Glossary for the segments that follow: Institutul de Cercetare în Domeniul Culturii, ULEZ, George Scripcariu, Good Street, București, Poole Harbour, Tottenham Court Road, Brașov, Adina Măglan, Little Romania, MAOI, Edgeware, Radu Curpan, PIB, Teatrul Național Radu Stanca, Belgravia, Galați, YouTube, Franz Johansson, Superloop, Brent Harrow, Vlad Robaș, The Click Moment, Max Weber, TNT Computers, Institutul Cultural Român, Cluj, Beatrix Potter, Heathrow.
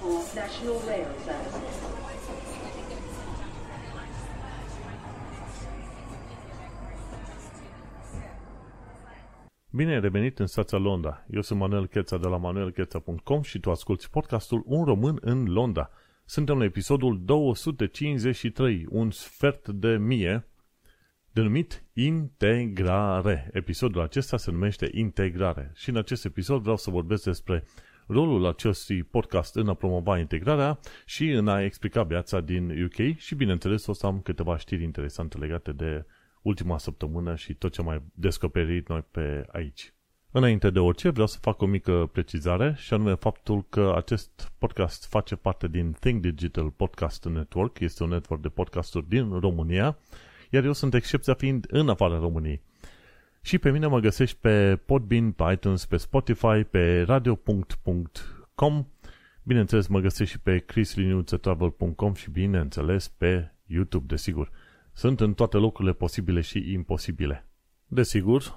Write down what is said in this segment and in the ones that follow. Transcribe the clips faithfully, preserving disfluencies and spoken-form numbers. for national rail services. Bine ai revenit în stația Londra. Eu sunt Manuel Cheța de la Manuel Cheța punct com și tu asculti podcastul Un român în Londra. Suntem la episodul două sute cincizeci și trei, un sfert de mie, denumit Integrare. Episodul acesta se numește Integrare. Și în acest episod vreau să vorbesc despre rolul acestui podcast în a promova integrarea și în a explica viața din U K și, bineînțeles, o să am câteva știri interesante legate de ultima săptămână și tot ce am mai descoperit noi pe aici. Înainte de orice, vreau să fac o mică precizare și anume faptul că acest podcast face parte din Think Digital Podcast Network, este un network de podcasturi din România, iar eu sunt excepția fiind în afara României. Și pe mine mă găsești pe Podbean, pe iTunes, pe Spotify, pe radio punct com, bineînțeles mă găsești și pe chris lineu travel punct com și bineînțeles pe YouTube, desigur. Sunt în toate locurile posibile și imposibile. Desigur,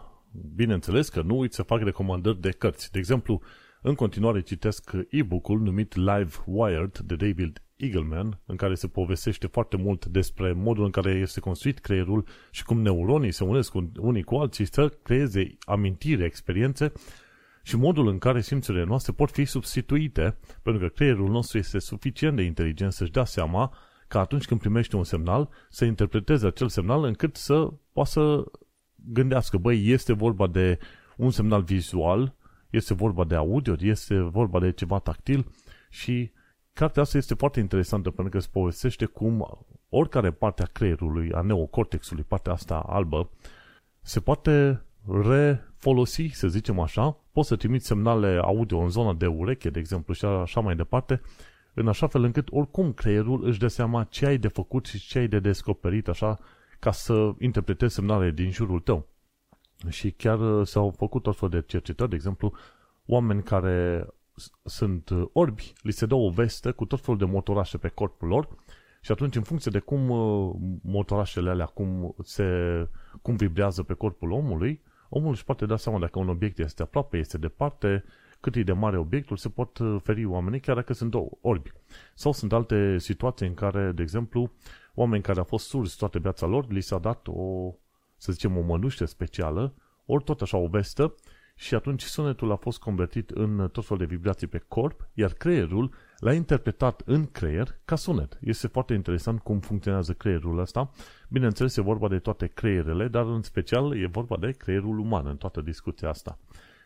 bineînțeles că nu uit să fac recomandări de cărți. De exemplu, în continuare citesc e-book-ul numit Live Wired de David Eagleman, în care se povestește foarte mult despre modul în care este construit creierul și cum neuronii se unesc unii cu alții să creeze amintiri, experiențe și modul în care simțurile noastre pot fi substituite, pentru că creierul nostru este suficient de inteligent să-și dea seama că atunci când primește un semnal, să interpreteze acel semnal încât să poată să gândească, băi, este vorba de un semnal vizual, este vorba de audio, este vorba de ceva tactil și cartea asta este foarte interesantă pentru că îți povestește cum oricare parte a creierului, a neocortexului, partea asta albă, se poate refolosi, să zicem așa, poți să trimiți semnale audio în zona de ureche, de exemplu, și așa mai departe, în așa fel încât oricum creierul își dă seama ce ai de făcut și ce ai de descoperit așa ca să interpretezi semnale din jurul tău. Și chiar s-au făcut tot fel de cercetări, de exemplu, oameni care sunt orbi, li se dă o vestă cu tot felul de motorașe pe corpul lor și atunci în funcție de cum motorașele alea cum, se, cum vibrează pe corpul omului, omul își poate da seama dacă un obiect este aproape, este departe, cât e de mare obiectul, se pot feri oamenii chiar dacă sunt orbi. Sau sunt alte situații în care, de exemplu, oameni care au fost surzi toată viața lor, li s-a dat o, să zicem, o mănuște specială, ori tot așa o vestă, și atunci sunetul a fost convertit în tot felul de vibrații pe corp, iar creierul l-a interpretat în creier ca sunet. Este foarte interesant cum funcționează creierul ăsta. Bineînțeles, e vorba de toate creierele, dar în special e vorba de creierul uman în toată discuția asta.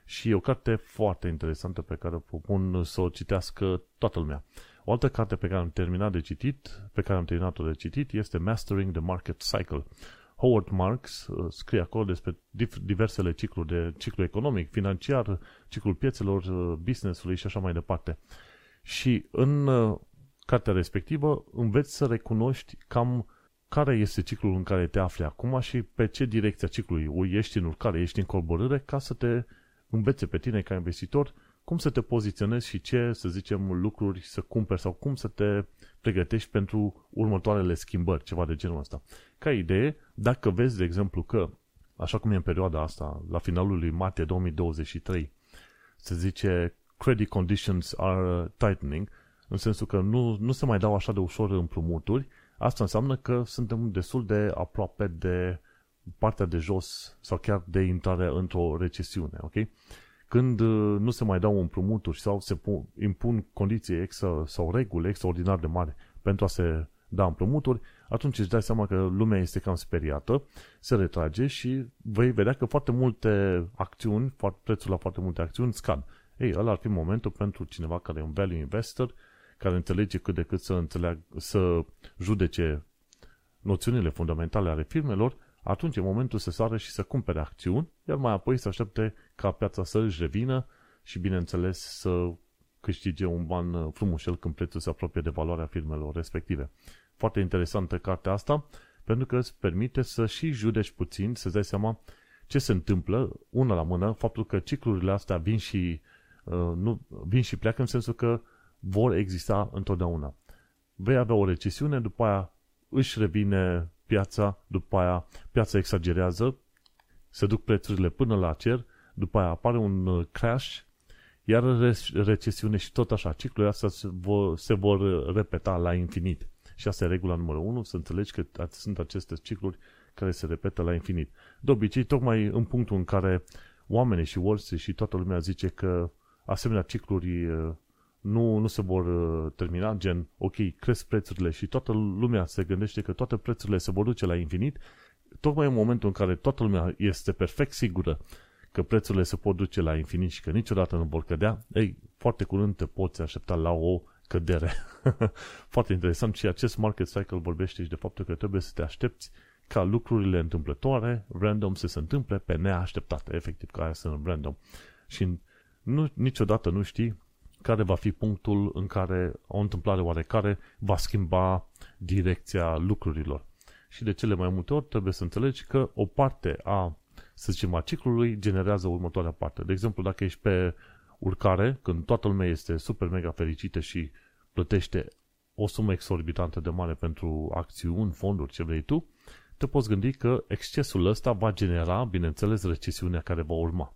Și e o carte foarte interesantă pe care o propun să o citească toată lumea. O altă carte pe care am terminat de citit, pe care am terminat-o de citit este Mastering the Market Cycle. Howard Marks scrie acolo despre diversele cicluri de ciclu economic, financiar, ciclul piețelor, business-ului și așa mai departe. Și în cartea respectivă înveți să recunoști cam care este ciclul în care te afli acum și pe ce direcția ciclului ești în urcare, ești în coborâre, ca să te învețe pe tine ca investitor cum să te poziționezi și ce, să zicem, lucruri să cumperi sau cum să te pregătești pentru următoarele schimbări, ceva de genul ăsta. Ca idee, dacă vezi, de exemplu, că, așa cum e în perioada asta, la finalul lui martie două mii douăzeci și trei, se zice credit conditions are tightening, în sensul că nu, nu se mai dau așa de ușor împrumuturi, asta înseamnă că suntem destul de aproape de partea de jos sau chiar de intrarea într-o recesiune, ok? Când nu se mai dau împrumuturi sau se impun condiții extra, sau reguli extraordinar de mari pentru a se da împrumuturi, atunci îți dai seama că lumea este cam speriată, se retrage și vei vedea că foarte multe acțiuni, prețul la foarte multe acțiuni scad. Ei, ăla ar fi momentul pentru cineva care e un value investor, care înțelege cât de cât să, înțeleagă, să judece noțiunile fundamentale ale firmelor, atunci e momentul să sară și să cumpere acțiuni, iar mai apoi să aștepte ca piața să își revină și, bineînțeles, să câștige un ban frumușel când prețul se apropie de valoarea firmelor respective. Foarte interesantă cartea asta, pentru că îți permite să și judeci puțin, să-ți dai seama ce se întâmplă, una la mână, faptul că ciclurile astea vin și, uh, nu, vin și pleacă în sensul că vor exista întotdeauna. Vei avea o recesiune, după aia își revine piața, după aia piața exagerează, se duc prețurile până la cer, după aia apare un crash, iar recesiune și tot așa. Ciclurile astea se vor repeta la infinit. Și asta e regula numărul unu, să înțelegi că sunt aceste cicluri care se repetă la infinit. De obicei, tocmai în punctul în care oamenii și Wall Street și toată lumea zice că asemenea cicluri nu, nu se vor termina, gen, ok, cresc prețurile și toată lumea se gândește că toate prețurile se vor duce la infinit, tocmai în momentul în care toată lumea este perfect sigură că prețurile se pot duce la infinit și că niciodată nu vor cădea, ei, foarte curând te poți aștepta la o cădere. Foarte interesant și acest market cycle vorbește și de faptul că trebuie să te aștepți ca lucrurile întâmplătoare, random, să se întâmple pe neașteptate. Efectiv, că aia sunt random. Și nu, niciodată nu știi care va fi punctul în care o întâmplare oarecare va schimba direcția lucrurilor. Și de cele mai multe ori trebuie să înțelegi că o parte a, să zicem, a ciclului generează următoarea parte. De exemplu, dacă ești pe urcare, când toată lumea este super mega fericită și plătește o sumă exorbitantă de mare pentru acțiuni, fonduri, ce vrei tu, te poți gândi că excesul ăsta va genera, bineînțeles, recesiunea care va urma.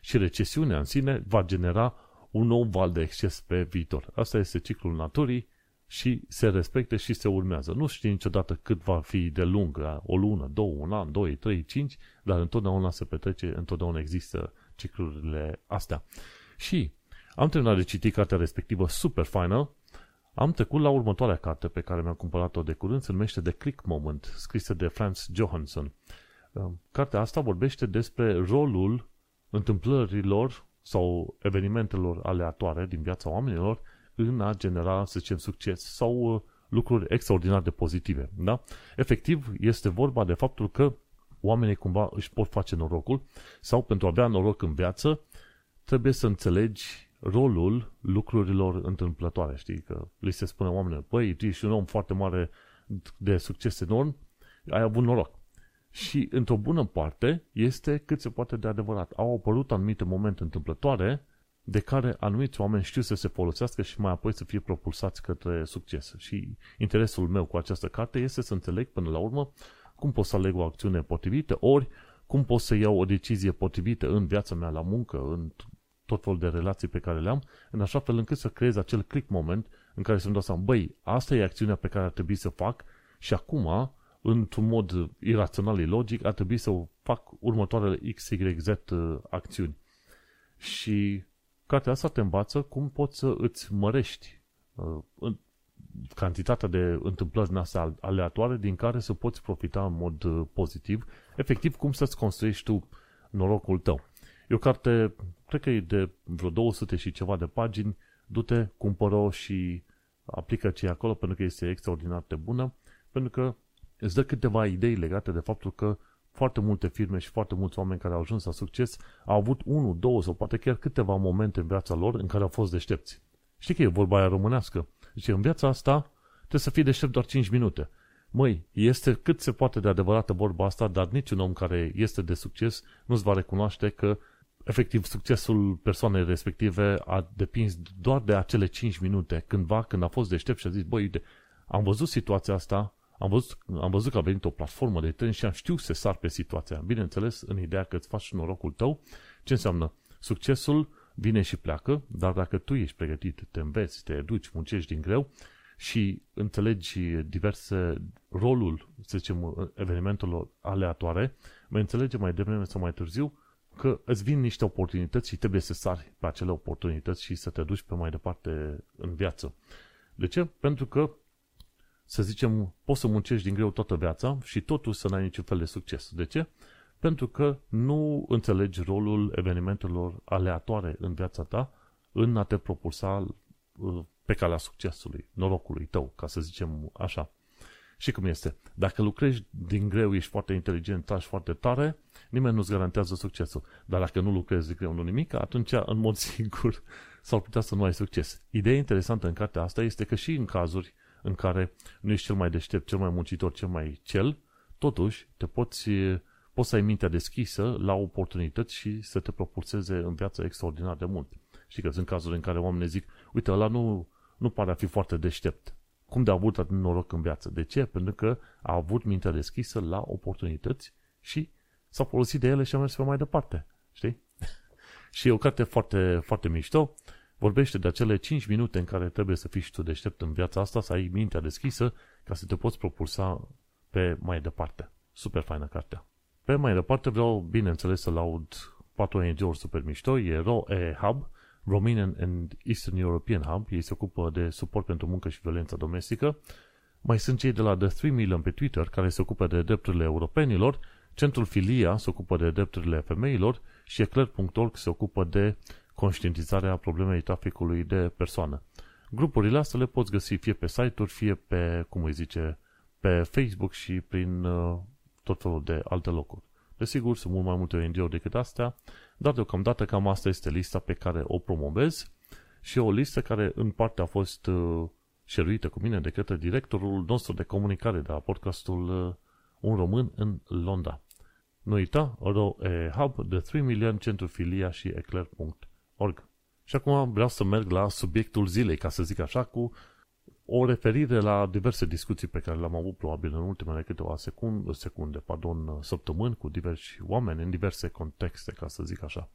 Și recesiunea în sine va genera un nou val de exces pe viitor. Asta este ciclul naturii și se respectă și se urmează. Nu știi niciodată cât va fi de lung, o lună, două, un an, doi, trei, cinci, dar întotdeauna se petrece, întotdeauna există ciclurile astea. Și am terminat de citit cartea respectivă, super faină. Am trecut la următoarea carte pe care mi-am cumpărat-o de curând, se numește The Click Moment, scrisă de Franz Johansson. Cartea asta vorbește despre rolul întâmplărilor sau evenimentelor aleatoare din viața oamenilor în a genera, să zicem, succes sau lucruri extraordinar de pozitive. Da? Efectiv, este vorba de faptul că oamenii cumva își pot face norocul sau pentru a avea noroc în viață trebuie să înțelegi rolul lucrurilor întâmplătoare, știi, că li se spune oamenilor, băi, tu ești un om foarte mare de succes enorm, ai avut noroc. Și, într-o bună parte, este cât se poate de adevărat. Au apărut anumite momente întâmplătoare de care anumiți oameni știu să se folosească și mai apoi să fie propulsați către succes. Și interesul meu cu această carte este să înțeleg, până la urmă, cum pot să aleg o acțiune potrivită, ori cum pot să iau o decizie potrivită în viața mea, la muncă, în tot felul de relații pe care le am, în așa fel încât să creez acel click moment în care să-mi dau seama, băi, asta e acțiunea pe care ar trebui să fac și acum, într-un mod irațional, logic, ar trebui să fac următoarele X Y Z acțiuni. Și cartea asta te învață cum poți să îți mărești uh, cantitatea de întâmplări din astea aleatoare din care să poți profita în mod uh, pozitiv, efectiv cum să-ți construiești tu norocul tău. E o carte, cred că e de vreo două sute și ceva de pagini, du-te, cumpără-o și aplică ce e acolo, pentru că este extraordinar de bună, pentru că îți dă câteva idei legate de faptul că foarte multe firme și foarte mulți oameni care au ajuns la succes au avut unul, două sau poate chiar câteva momente în viața lor în care au fost deștepți. Știi că e vorba aia românească. Deci în viața asta trebuie să fii deștept doar cinci minute. Măi, este cât se poate de adevărată vorba asta, dar niciun om care este de succes nu-ți va recunoaște că efectiv, succesul persoanei respective a depins doar de acele cinci minute. Cândva, când a fost deștept și a zis, băi, uite, am văzut situația asta, am văzut, am văzut că a venit o platformă de tren și am știut să sar pe situația. Bineînțeles, în ideea că îți faci norocul tău, ce înseamnă? Succesul vine și pleacă, dar dacă tu ești pregătit, te înveți, te duci, muncești din greu și înțelegi diverse rolul, să zicem, evenimentelor aleatoare, mai înțelege mai devreme sau mai târziu că îți vin niște oportunități și trebuie să sari pe acele oportunități și să te duci pe mai departe în viață. De ce? Pentru că, să zicem, poți să muncești din greu toată viața și totuși să n-ai niciun fel de succes. De ce? Pentru că nu înțelegi rolul evenimentelor aleatoare în viața ta în a te propulsa pe calea succesului, norocului tău, ca să zicem așa. Și cum este? Dacă lucrezi din greu, ești foarte inteligent, tragi foarte tare, nimeni nu-ți garantează succesul. Dar dacă nu lucrezi din greu, nu nimic, atunci, în mod sigur, s-ar putea să nu ai succes. Ideea interesantă în cartea asta este că și în cazuri în care nu ești cel mai deștept, cel mai muncitor, cel mai cel, totuși te poți, poți să ai mintea deschisă la oportunități și să te propulseze în viață extraordinar de mult. Știi că sunt cazuri în care oamenii zic, uite, ăla nu, nu pare a fi foarte deștept. Cum de a avut atât noroc în viață? De ce? Pentru că a avut mintea deschisă la oportunități și s-a folosit de ele și a mers pe mai departe. Știi? Și e o carte foarte, foarte mișto. Vorbește de acele cinci minute în care trebuie să fii și tu deștept în viața asta, să ai mintea deschisă ca să te poți propulsa pe mai departe. Super faină cartea. Pe mai departe vreau, bineînțeles, să laud patru O N G-uri super mișto. E Roe Hub, Romanian and Eastern European Hub. Ei se ocupă de suport pentru muncă și violența domestică. Mai sunt cei de la The three million pe Twitter, care se ocupă de drepturile europenilor. Centrul Filia se ocupă de drepturile femeilor și Eclar punct org se ocupă de conștientizarea problemei traficului de persoană. Grupurile astea le poți găsi fie pe site-uri, fie pe, cum îi zice, pe Facebook și prin uh, tot felul de alte locuri. Desigur, sunt mult mai multe O N G-uri decât astea, dar deocamdată cam asta este lista pe care o promovez și o listă care în parte a fost uh, șeruită cu mine de către directorul nostru de comunicare de la podcastul uh, Un român în Londra. Nu uita, Roe Hub, The three million, Centru Filia și Eclar punct org. Și acum vreau să merg la subiectul zilei, ca să zic așa, cu o referire la diverse discuții pe care le-am avut probabil în ultimele câteva secunde, secunde pardon, săptămâni cu diversi oameni în diverse contexte, ca să zic așa.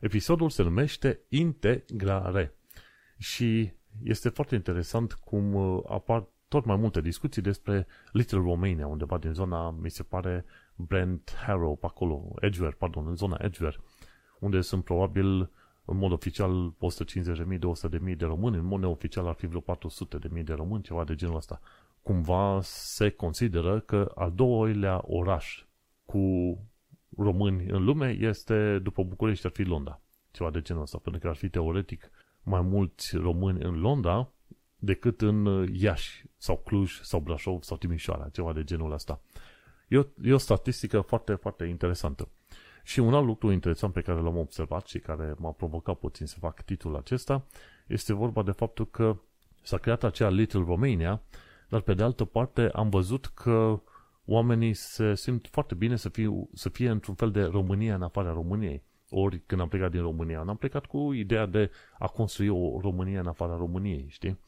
Episodul se numește Integrare și este foarte interesant cum apar tot mai multe discuții despre Little Romania, undeva din zona, mi se pare, Brent Harrow, pe acolo, Edgeware, pardon, în zona Edgeware, unde sunt probabil, în mod oficial, o sută cincizeci de mii, două sute de mii de români, în mod neoficial ar fi vreo patru sute de mii de români, ceva de genul ăsta. Cumva se consideră că al doilea oraș cu români în lume este, după București, ar fi Londra, ceva de genul ăsta, pentru că ar fi, teoretic, mai mulți români în Londra decât în Iași, sau Cluj, sau Brașov, sau Timișoara, ceva de genul ăsta. E o, e o statistică foarte, foarte interesantă. Și un alt lucru interesant pe care l-am observat și care m-a provocat puțin să fac titlul acesta, este vorba de faptul că s-a creat acea Little Romania, dar pe de altă parte am văzut că oamenii se simt foarte bine să fie, să fie într-un fel de România în afara României. Ori când am plecat din România, am plecat cu ideea de a construi o România în afara României, știi?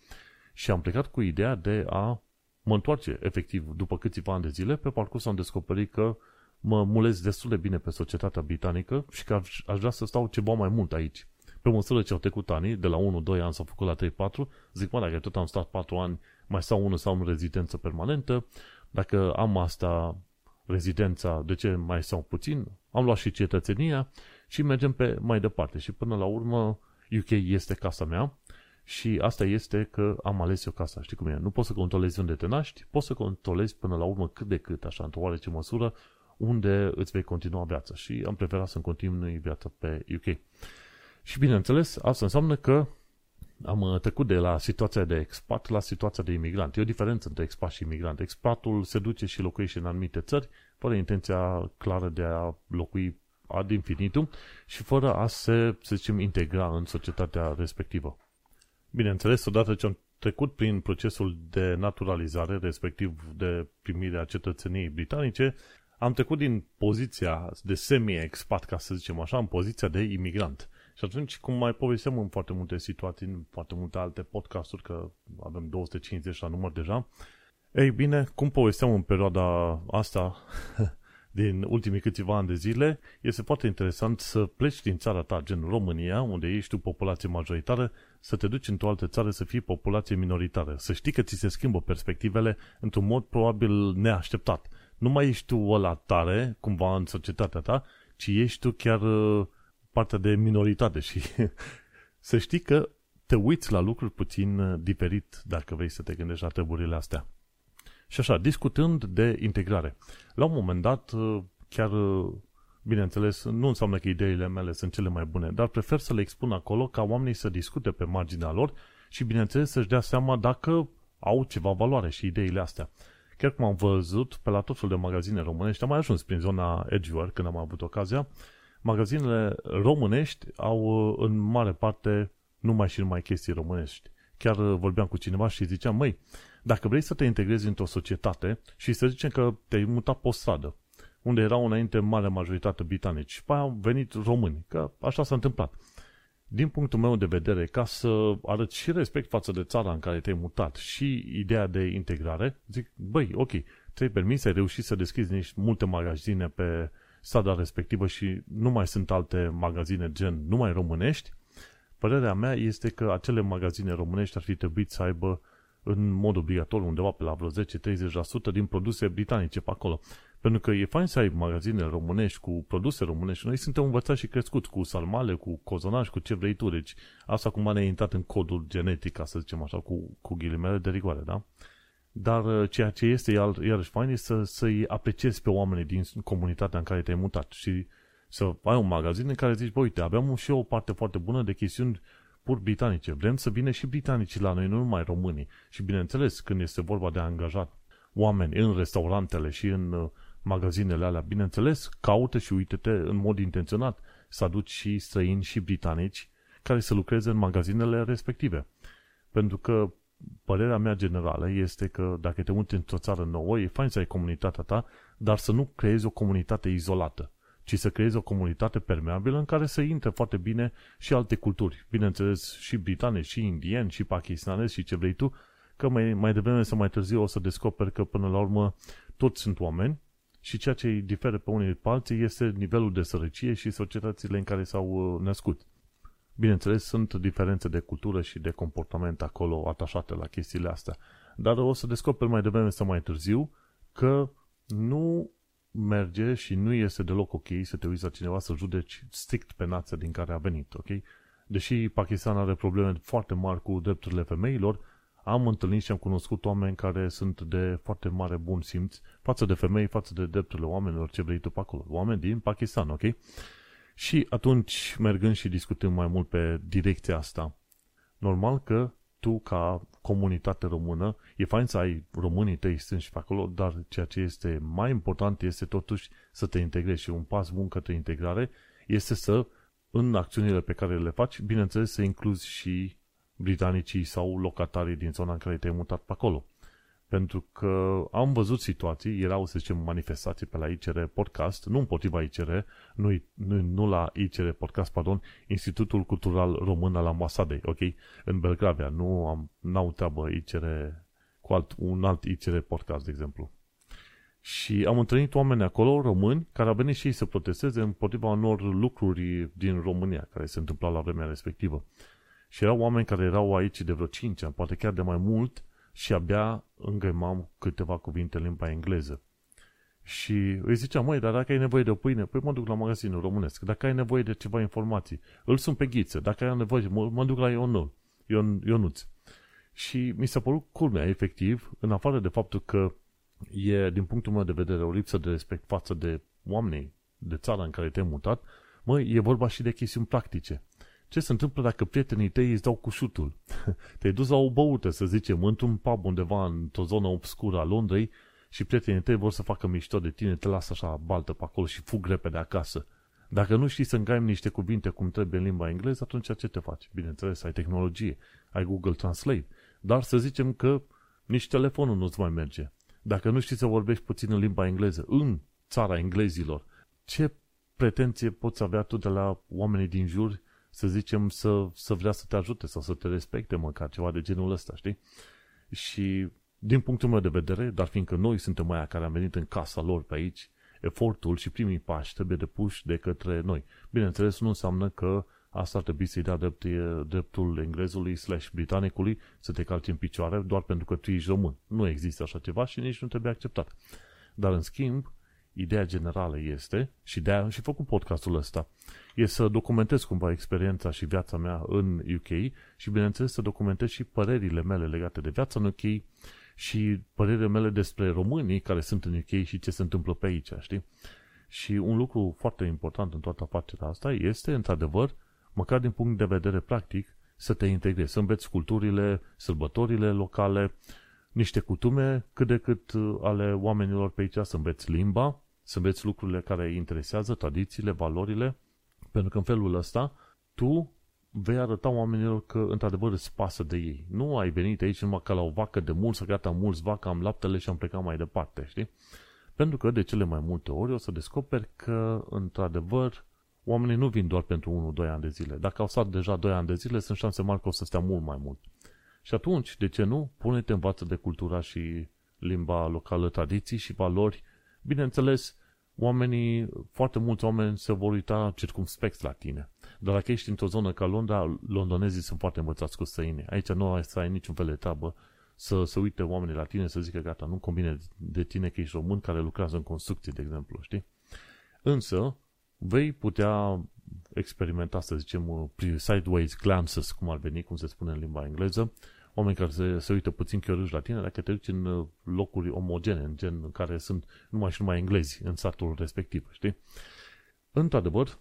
Și am plecat cu ideea de a mă întoarce, efectiv, după câțiva ani de zile. Pe parcurs am descoperit că mă mulez destul de bine pe societatea britanică și că aș vrea să stau ceva mai mult aici. Pe măsură ce au trecut ani, de la unu doi ani s-au făcut la trei patru, zic, mă, dacă tot am stat patru ani, mai stau unul sau în rezidență permanentă, dacă am asta, rezidența, de ce mai stau puțin, am luat și cetățenia și mergem pe mai departe. Și până la urmă, U K este casa mea și asta este că am ales eu casa. Știi cum e? Nu poți să controlezi unde te naști, poți să controlezi până la urmă cât de cât, așa, într-o oarece măsură, unde îți vei continua viața. Și am preferat să-mi continui viața pe U K. Și bineînțeles, asta înseamnă că am trecut de la situația de expat la situația de imigrant. E o diferență între expat și imigrant. Expatul se duce și locuiește în anumite țări, fără intenția clară de a locui ad infinitum și fără a se, să zicem, integra în societatea respectivă. Bineînțeles, odată ce am trecut prin procesul de naturalizare, respectiv de primirea cetățeniei britanice, am trecut din poziția de semi-expat, ca să zicem așa, în poziția de imigrant. Și atunci, cum mai povesteam în foarte multe situații, în foarte multe alte podcasturi, că avem două sute cincizeci la număr deja, ei bine, cum povesteam în perioada asta, din ultimii câțiva ani de zile, este foarte interesant să pleci din țara ta, gen România, unde ești tu populație majoritară, să te duci într-o altă țară să fii populație minoritară. Să știi că ți se schimbă perspectivele într-un mod probabil neașteptat. Nu mai ești tu ăla tare, cumva, în societatea ta, ci ești tu chiar partea de minoritate și să știi că te uiți la lucruri puțin diferit dacă vrei să te gândești la treburile astea. Și așa, discutând de integrare. La un moment dat, chiar, bineînțeles, nu înseamnă că ideile mele sunt cele mai bune, dar prefer să le expun acolo ca oamenii să discute pe marginea lor și, bineînțeles, să-și dea seama dacă au ceva valoare și ideile astea. Chiar cum am văzut pe la tot felul de magazine românești, am mai ajuns prin zona Edgeware când am avut ocazia, magazinele românești au în mare parte numai și numai chestii românești. Chiar vorbeam cu cineva și ziceam, măi, dacă vrei să te integrezi într-o societate și să zicem că te-ai mutat pe o stradă, unde erau înainte mare majoritate britanici și pe aia au venit români, că așa s-a întâmplat. Din punctul meu de vedere, ca să arăți și respect față de țara în care te-ai mutat și ideea de integrare, zic, băi, ok, ți-ai permis, ai reușit să deschizi niște multe magazine pe strada respectivă și nu mai sunt alte magazine gen numai românești, părerea mea este că acele magazine românești ar fi trebuit să aibă în mod obligatoriu undeva pe la vreo zece-treizeci la sută din produse britanice pe acolo. Pentru că e fain să ai magazine românești cu produse românești. Noi suntem învățați și crescuți cu sarmale, cu cozonaș, cu ce vrei tu. Deci asta cumva ne-a intrat în codul genetic, ca să zicem așa, cu, cu ghilimele de rigoare, da? Dar ceea ce este iar, iarăși fain e să, să-i apreciezi pe oamenii din comunitatea în care te-ai mutat și să ai un magazin în care zici, bă, uite, aveam și eu o parte foarte bună de chestiuni pur britanice. Vrem să vină și britanicii la noi, nu numai românii. Și bineînțeles, când este vorba de a angaja oameni în restaurantele și în magazinele alea, bineînțeles, caută și uite-te în mod intenționat să aduci și străini și britanici care să lucreze în magazinele respective. Pentru că părerea mea generală este că dacă te muți într-o țară nouă, e fain să ai comunitatea ta, dar să nu creezi o comunitate izolată, ci să creezi o comunitate permeabilă în care să intre foarte bine și alte culturi. Bineînțeles, și britanici, și indieni, și pakistanezi, și ce vrei tu, că mai, mai devreme sau mai târziu o să descoperi că până la urmă toți sunt oameni și ceea ce îi diferă pe unii pe alții este nivelul de sărăcie și societățile în care s-au născut. Bineînțeles, sunt diferențe de cultură și de comportament acolo atașate la chestiile astea, dar o să descoperi mai devreme sau mai târziu că nu merge și nu este deloc ok să te uiți la cineva să judeci strict pe nația din care a venit, ok? Deși Pakistan are probleme foarte mari cu drepturile femeilor, am întâlnit și am cunoscut oameni care sunt de foarte mare bun simț față de femei, față de drepturile oamenilor, ce vrei tu pe acolo, oameni din Pakistan, ok? Și atunci, mergând și discutând mai mult pe direcția asta, normal că tu, ca comunitate română, e fain să ai românii tăi stânși pe acolo, dar ceea ce este mai important este totuși să te integrezi și un pas bun către integrare este să, în acțiunile pe care le faci, bineînțeles să incluzi și britanicii sau locatarii din zona în care te-ai mutat pe acolo. Pentru că am văzut situații, erau, să zicem, manifestații pe la I C R Podcast, nu împotriva I C R, nu, nu, nu la I C R Podcast, pardon, Institutul Cultural Român al Ambasadei, ok? În Belgravia, nu am, n-au treabă I C R cu alt, un alt I C R Podcast, de exemplu. Și am întâlnit oameni acolo, români, care au venit și ei să protesteze împotriva unor lucruri din România, care se întâmplau la vremea respectivă. Și erau oameni care erau aici de vreo cinci ani, poate chiar de mai mult, și abia îngăimam câteva cuvinte în limba engleză. Și îi ziceam, măi, dar dacă ai nevoie de o pâine, păi mă duc la magazinul românesc. Dacă ai nevoie de ceva informații, îl sun pe Ghiță. Dacă ai nevoie, mă, mă duc la Ionul, Ion, Ionuț. Și mi s-a părut culmea, efectiv, în afară de faptul că e, din punctul meu de vedere, o lipsă de respect față de oamenii de țara în care te-ai mutat, măi, e vorba și de chestiuni practice. Ce se întâmplă dacă prietenii tăi îți dau cu șutul? Te-ai dus la o băută, să zicem, într-un pub undeva într-o zonă obscură a Londrei și prietenii tăi vor să facă mișto de tine, te lasă așa baltă pe acolo și fug repede acasă. Dacă nu știi să îngaimi niște cuvinte cum trebuie în limba engleză, atunci ce te faci? Bineînțeles, ai tehnologie, ai Google Translate, dar să zicem că nici telefonul nu-ți mai merge. Dacă nu știi să vorbești puțin în limba engleză, în țara englezilor, ce pretenție poți avea tu de la oamenii din jur, să zicem, să, să vrea să te ajute sau să te respecte măcar, ceva de genul ăsta, știi? Și din punctul meu de vedere, dar fiindcă noi suntem aia care am venit în casa lor pe aici, efortul și primii pași trebuie depuși de către noi. Bineînțeles, nu înseamnă că asta ar trebui să-i dea drept, dreptul englezului slash britanicului să te calci în picioare doar pentru că tu ești român. Nu există așa ceva și nici nu trebuie acceptat. Dar, în schimb, ideea generală este, și de-aia am și făcut podcastul ăsta, e să documentez cumva experiența și viața mea în U K și, bineînțeles, să documentez și părerile mele legate de viața în U K și părerile mele despre românii care sunt în U K și ce se întâmplă pe aici, știi? Și un lucru foarte important în toată afacerea asta este, într-adevăr, măcar din punct de vedere practic, să te integrezi, să înveți culturile, sărbătorile locale, niște cutume cât de cât ale oamenilor pe aici, să înveți limba, să înveți lucrurile care îi interesează, tradițiile, valorile, pentru că în felul ăsta tu vei arăta oamenilor că într-adevăr îți pasă de ei. Nu ai venit aici numai ca la o vacă de mult, să gata, mulți vacă, am laptele și am plecat mai departe, știi? Pentru că de cele mai multe ori o să descoperi că într-adevăr oamenii nu vin doar pentru unu doi ani de zile. Dacă au stat deja doi ani de zile, sunt șanse mari că o să stea mult mai mult. Și atunci, de ce nu, pune-te în față de cultura și limba locală, tradiții și valori. Bineînțeles, oamenii, foarte mulți oameni se vor uita circumspect la tine. Dar dacă ești într-o zonă ca Londra, londonezii sunt foarte învățați cu străinii. Aici nu ai să ai niciun fel de treabă să se uite oamenii la tine, să zică gata, nu combine de tine că ești român care lucrează în construcții, de exemplu, știi? Însă, vei putea experimenta, să zicem, sideways glances, cum ar veni, cum se spune în limba engleză, oameni care se, se uită puțin chiorâși la tine, dacă te duci în locuri omogene, în gen în care sunt numai și numai englezi în satul respectiv, știi? Într-adevăr,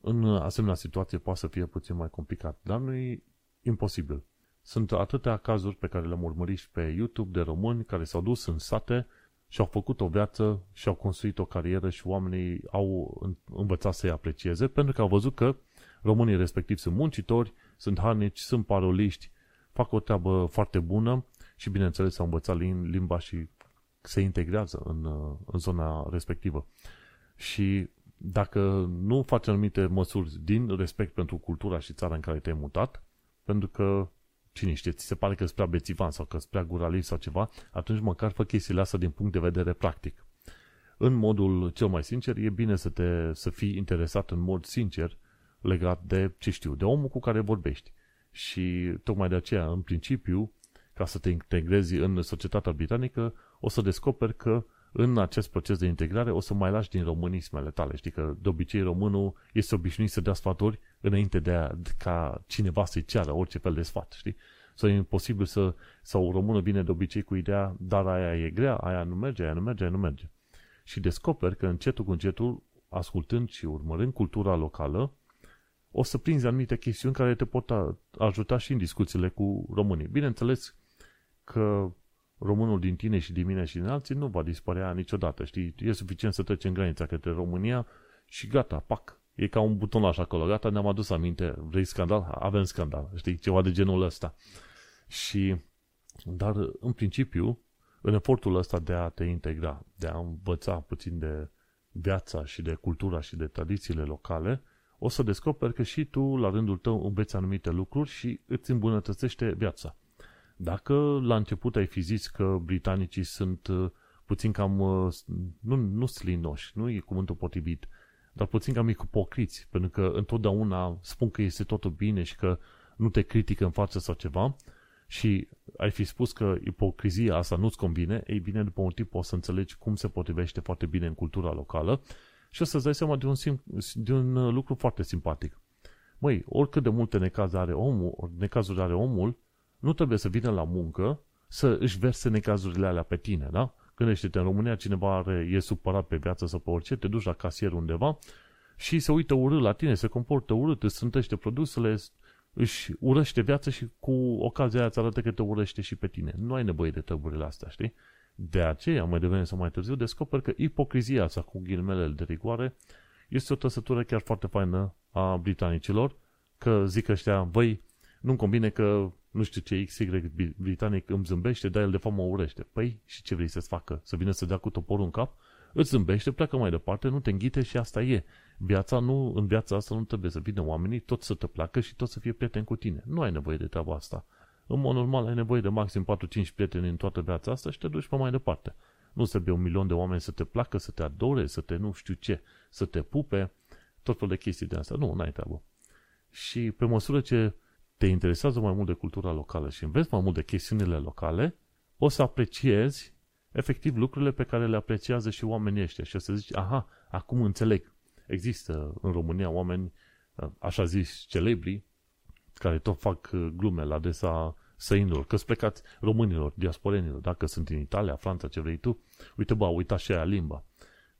în asemenea situație poate să fie puțin mai complicat, dar nu e imposibil. Sunt atâtea cazuri pe care le-am urmărit și pe YouTube de români care s-au dus în sate și au făcut o viață și au construit o carieră și oamenii au învățat să-i aprecieze pentru că au văzut că românii respectiv sunt muncitori, sunt harnici, sunt paroliști, fac o treabă foarte bună și bineînțeles au învățat limba și se integrează în, în zona respectivă. Și dacă nu faci anumite măsuri din respect pentru cultura și țara în care te-ai mutat, pentru că cine știe, ți se pare că-s prea bețivan sau că-s prea guraliv sau ceva, atunci măcar fă chestiile astea din punct de vedere practic. În modul cel mai sincer, e bine să, te, să fii interesat în mod sincer legat de, ce știu, de omul cu care vorbești. Și tocmai de aceea, în principiu, ca să te integrezi în societatea britanică, o să descoperi că în acest proces de integrare o să mai lași din românismele tale. Știi că de obicei românul este obișnuit să dea sfaturi înainte de a, ca cineva să-i ceară orice fel de sfat, știi? Sau e imposibil să, sau românul vine de obicei cu ideea, dar aia e grea, aia nu merge, aia nu merge, aia nu merge. Și descoperi că încetul cu încetul, ascultând și urmărind cultura locală, o să prinzi anumite chestiuni care te pot ajuta și în discuțiile cu românii. Bineînțeles că românul din tine și din mine și din alții nu va dispărea niciodată, știi? E suficient să treci în granița către România și gata, pac, e ca un butonaj acolo, gata, ne-am adus aminte, vrei scandal? Avem scandal, știi? Ceva de genul ăsta. Și, dar în principiu, în efortul ăsta de a te integra, de a învăța puțin de viața și de cultura și de tradițiile locale, o să descoperi că și tu, la rândul tău, înveți anumite lucruri și îți îmbunătățește viața. Dacă la început ai fi zis că britanicii sunt puțin cam, nu, nu slinoși, nu e cuvântul potrivit, dar puțin cam ipocriți, pentru că întotdeauna spun că este totul bine și că nu te critică în față sau ceva și ai fi spus că ipocrizia asta nu-ți convine, ei bine, după un timp o să înțelegi cum se potrivește foarte bine în cultura locală și o să-ți dai seama de un, sim- de un lucru foarte simpatic. Măi, oricât de multe necazuri are omul, necazuri are omul, nu trebuie să vină la muncă să își verse necazurile alea pe tine, da? Gândește-te, în România cineva are, e supărat pe viață sau pe orice, te duci la casier undeva și se uită urât la tine, se comportă urât, îți strântește produsele, își urăște viața și cu ocazia aia îți arată că te urăște și pe tine. Nu ai nevoie de treburile astea, știi? De aceea, mai devreme sau mai târziu, descoperi că ipocrizia asta, cu ghilimele de rigoare, este o trăsătură chiar foarte faină a britanicilor, că zic ăștia, băi, nu-mi convine că nu știu ce X Y britanic îmi zâmbește, dar el de fapt mă urăște. Păi, și ce vrei să-ți facă? Să vină să dea cu toporul în cap? Îți zâmbește, pleacă mai departe, nu te înghite și asta e. Viața nu, în viața asta nu trebuie să vină oamenii tot să te placă și tot să fie prieteni cu tine. Nu ai nevoie de treaba asta. În mod normal ai nevoie de maxim patru-cinci prieteni în toată viața asta și te duci pe mai departe. Nu trebuie un milion de oameni să te placă, să te adore, să te nu știu ce, să te pupe, tot felul de chestii de asta. Nu, n-ai treabă. Și pe măsură ce te interesează mai mult de cultura locală și înveți mai mult de chestiunile locale, o să apreciezi efectiv lucrurile pe care le apreciază și oamenii ăștia și o să zici, aha, acum înțeleg. Există în România oameni, așa zis, celebri, care tot fac glume la adresa săinilor, că-s plecați românilor, diasporenilor, dacă sunt în Italia, Franța, ce vrei tu, uite bă, a uitat și aia limba.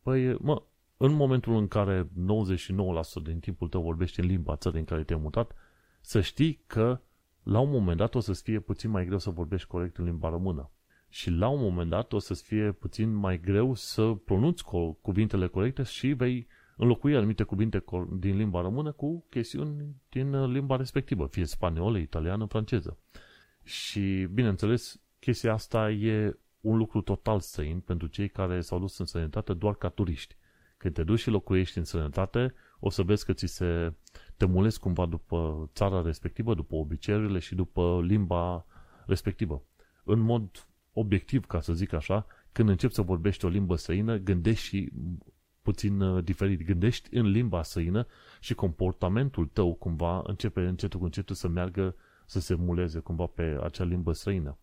Păi, mă, în momentul în care nouăzeci și nouă la sută din timpul tău vorbești în limba țării în care te-ai mutat, să știi că la un moment dat o să-ți fie puțin mai greu să vorbești corect în limba română. Și la un moment dat o să-ți fie puțin mai greu să pronunți cuvintele corecte și vei înlocui anumite cuvinte din limba română cu chestiuni din limba respectivă, fie spaniolă, italiană, franceză. Și, bineînțeles, chestia asta e un lucru total străin pentru cei care s-au dus în străinătate doar ca turiști. Când te duci și locuiești în străinătate, o să vezi că ți se te mulezi cumva după țara respectivă, după obiceiurile și după limba respectivă. În mod obiectiv, ca să zic așa, când începi să vorbești o limbă străină, gândești și puțin diferit, gândești în limba străină și comportamentul tău cumva începe încetul cu încetul să meargă, să se muleze cumva pe acea limbă străină.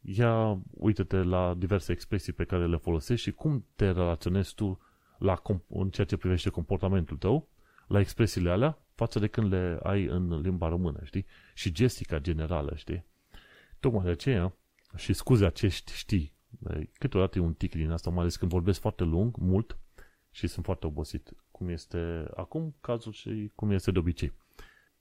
Ia uită-te la diverse expresii pe care le folosești și cum te relaționezi tu la, în ceea ce privește comportamentul tău, la expresiile alea față de când le ai în limba română, știi? Și gestica generală, știi? Tocmai de aceea, și scuze acești, știi, câteodată e un tic din asta, mai ales când vorbesc foarte lung, mult, și sunt foarte obosit, cum este acum cazul și cum este de obicei.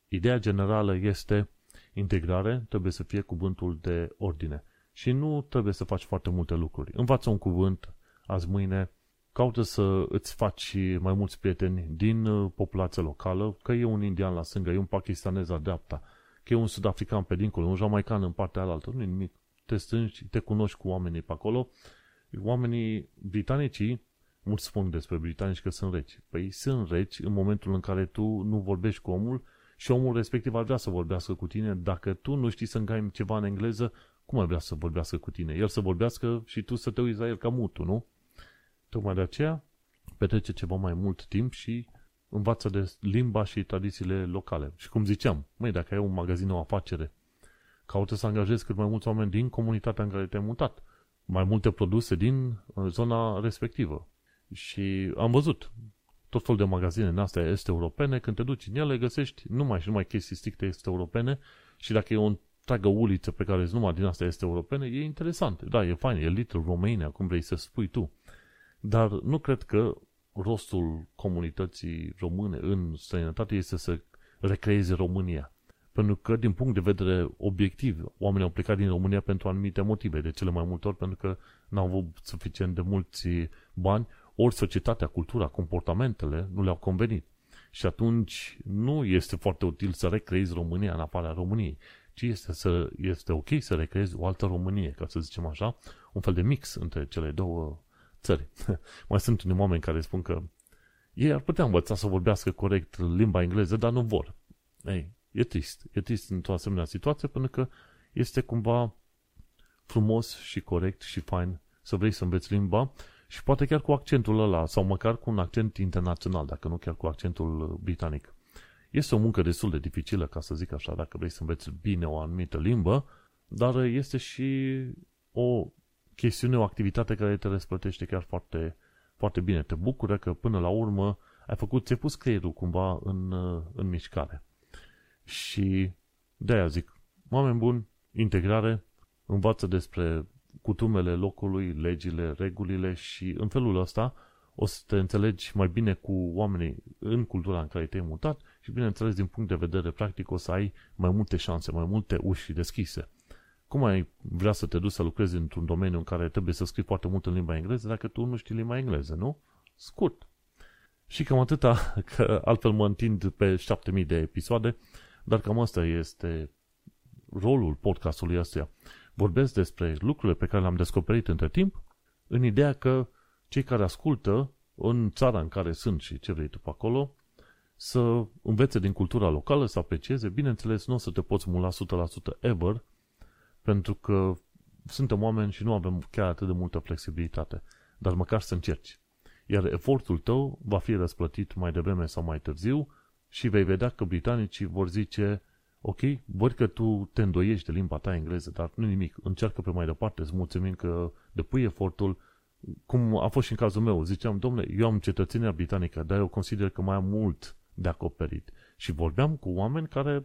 Ideea generală este integrare, trebuie să fie cuvântul de ordine și nu trebuie să faci foarte multe lucruri. Învață un cuvânt azi mâine, caută să îți faci mai mulți prieteni din populația locală, că e un indian la stânga, e un pakistanez la dreapta, că e un sud-african pe dincolo, un jamaican în partea alaltă, nu nimic. Te strângi, te cunoști cu oamenii pe acolo. Oamenii britanicii, mulți spun despre britanici că sunt reci. Păi sunt reci în momentul în care tu nu vorbești cu omul și omul respectiv ar vrea să vorbească cu tine. Dacă tu nu știi să îngaimi ceva în engleză, cum ar vrea să vorbească cu tine? El să vorbească și tu să te uiți la el ca mutu, nu? Tocmai de aceea petrece ceva mai mult timp și învață de limba și tradițiile locale. Și cum ziceam, măi, dacă ai un magazin, o afacere, caută să angajezi cât mai mulți oameni din comunitatea în care te-ai mutat. Mai multe produse din zona respectivă. Și am văzut tot felul de magazine în astea est-europene, când te duci în ele, găsești numai și numai chestii stricte est-europene și dacă e o întreagă uliță pe care-s numai din astea est-europene, e interesant. Da, e fain, e Little Romania, cum vrei să spui tu. Dar nu cred că rostul comunității române în străinătate este să recreeze România. Pentru că, din punct de vedere obiectiv, oamenii au plecat din România pentru anumite motive, de cele mai multe ori pentru că n-au avut suficient de mulți bani, ori societatea, cultura, comportamentele nu le-au convenit. Și atunci nu este foarte util să recreezi România în afara României, ci este, să, este ok să recreezi o altă Românie, ca să zicem așa, un fel de mix între cele două țări. Mai sunt unii oameni care spun că ei ar putea învăța să vorbească corect limba engleză, dar nu vor. Ei, E trist. E trist într-o asemenea situație pentru că este cumva frumos și corect și fain să vrei să înveți limba și poate chiar cu accentul ăla sau măcar cu un accent internațional, dacă nu chiar cu accentul britanic. Este o muncă destul de dificilă, ca să zic așa, dacă vrei să înveți bine o anumită limbă, dar este și o chestiune, o activitate care te răsplătește chiar foarte, foarte bine. Te bucură că până la urmă ai făcut, ți-ai pus creierul cumva în, în mișcare. Și de-aia zic, oameni buni, integrare, învață despre cutumele locului, legile, regulile și în felul ăsta o să te înțelegi mai bine cu oamenii în cultura în care te-ai mutat și, bineînțeles, din punct de vedere practic o să ai mai multe șanse, mai multe uși deschise. Cum ai vrea să te duci să lucrezi într-un domeniu în care trebuie să scrii foarte mult în limba engleză dacă tu nu știi limba engleză, nu? Scurt. Și cam atâta, că altfel mă întind pe șapte mii de episoade. Dar cam asta este rolul podcastului ăsta. Vorbesc despre lucrurile pe care le-am descoperit între timp, în ideea că cei care ascultă în țara în care sunt și ce vrei tu pe acolo, să învețe din cultura locală, să aprecieze. Bineînțeles, nu o să te poți mula o sută la sută ever, pentru că suntem oameni și nu avem chiar atât de multă flexibilitate. Dar măcar să încerci. Iar efortul tău va fi răsplătit mai devreme sau mai târziu, și vei vedea că britanicii vor zice, ok, văd că tu te îndoiești de limba ta engleză, dar nu nimic, încearcă pe mai departe, îți mulțumim că depui efortul, cum a fost și în cazul meu, ziceam, domnule, eu am cetățenia britanică, dar eu consider că mai am mult de acoperit. Și vorbeam cu oameni care,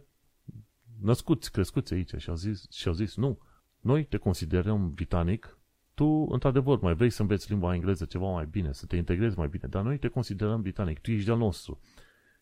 născuți, crescuți aici, și au zis, și au zis nu, noi te considerăm britanic, tu, într-adevăr, mai vrei să înveți limba engleză ceva mai bine, să te integrezi mai bine, dar noi te considerăm britanic, tu ești de-al nostru.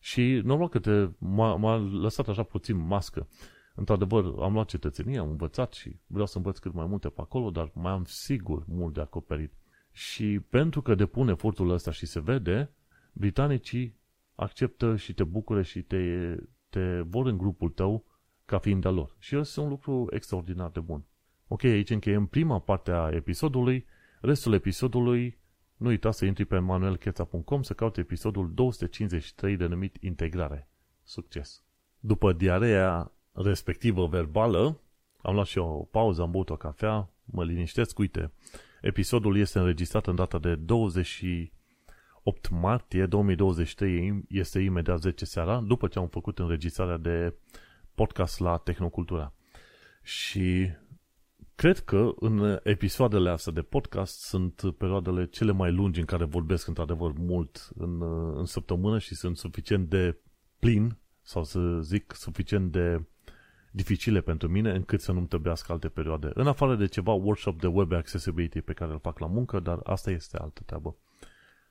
Și normal că te, m-a, m-a lăsat așa puțin mască. Într-adevăr, am luat cetățenie, am învățat și vreau să învăț cât mai multe pe acolo, dar mai am sigur mult de acoperit. Și pentru că depun efortul ăsta și se vede, britanicii acceptă și te bucură și te, te vor în grupul tău ca fiind de-a lor. Și ăsta e un lucru extraordinar de bun. Ok, aici încheiem prima parte a episodului. Restul episodului, nu uita să intri pe Manuel Cheța punct com să cauți episodul două sute cincizeci și trei denumit Integrare. Succes! După diarea respectivă verbală, am luat și eu o pauză, am băut o cafea, mă liniștesc, uite, episodul este înregistrat în data de 28 opt martie două mii douăzeci și trei, este imediat zece seara, după ce am făcut înregistrarea de podcast la Tehnocultura. Și cred că în episoadele astea de podcast sunt perioadele cele mai lungi în care vorbesc într-adevăr mult în, în săptămână și sunt suficient de plin, sau să zic suficient de dificile pentru mine, încât să nu-mi trebuiască alte perioade. În afară de ceva workshop de web accessibility pe care îl fac la muncă, dar asta este altă treabă.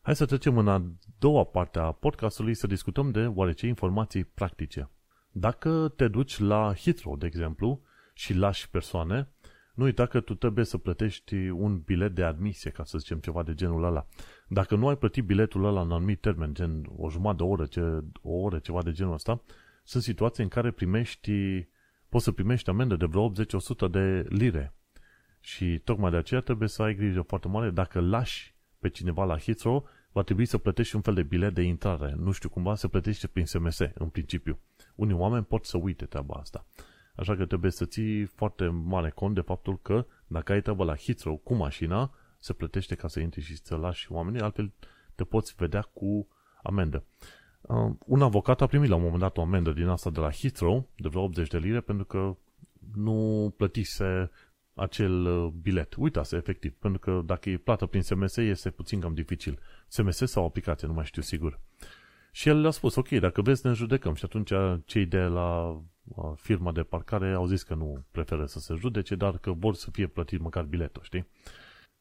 Hai să trecem în a doua parte a podcastului să discutăm de oarece informații practice. Dacă te duci la Heathrow, de exemplu, și lași persoane, nu uita că tu trebuie să plătești un bilet de admisie, ca să zicem ceva de genul ăla. Dacă nu ai plătit biletul ăla în anumit termen, gen o jumătate de oră, ce, o oră, ceva de genul ăsta, sunt situații în care primești, poți să primești amendă de vreo optzeci la o sută de lire. Și tocmai de aceea trebuie să ai grijă foarte mare. Dacă lași pe cineva la Heathrow, va trebui să plătești un fel de bilet de intrare. Nu știu, cumva se plătește prin S M S, în principiu. Unii oameni pot să uite treaba asta. Așa că trebuie să ții foarte mare cont de faptul că dacă ai treabă la Heathrow cu mașina, se plătește ca să intri și să lași oamenii, altfel te poți vedea cu amendă. Uh, un avocat a primit la un moment dat o amendă din asta de la Heathrow, de vreo optzeci de lire, pentru că nu plătise acel bilet. Uitase, efectiv, pentru că dacă e plată prin S M S, este puțin cam dificil. S M S sau aplicație, nu mai știu sigur. Și el le-a spus, ok, dacă vezi, ne judecăm. Și atunci cei de la firma de parcare au zis că nu preferă să se judece, dar că vor să fie plătit măcar biletul, știi?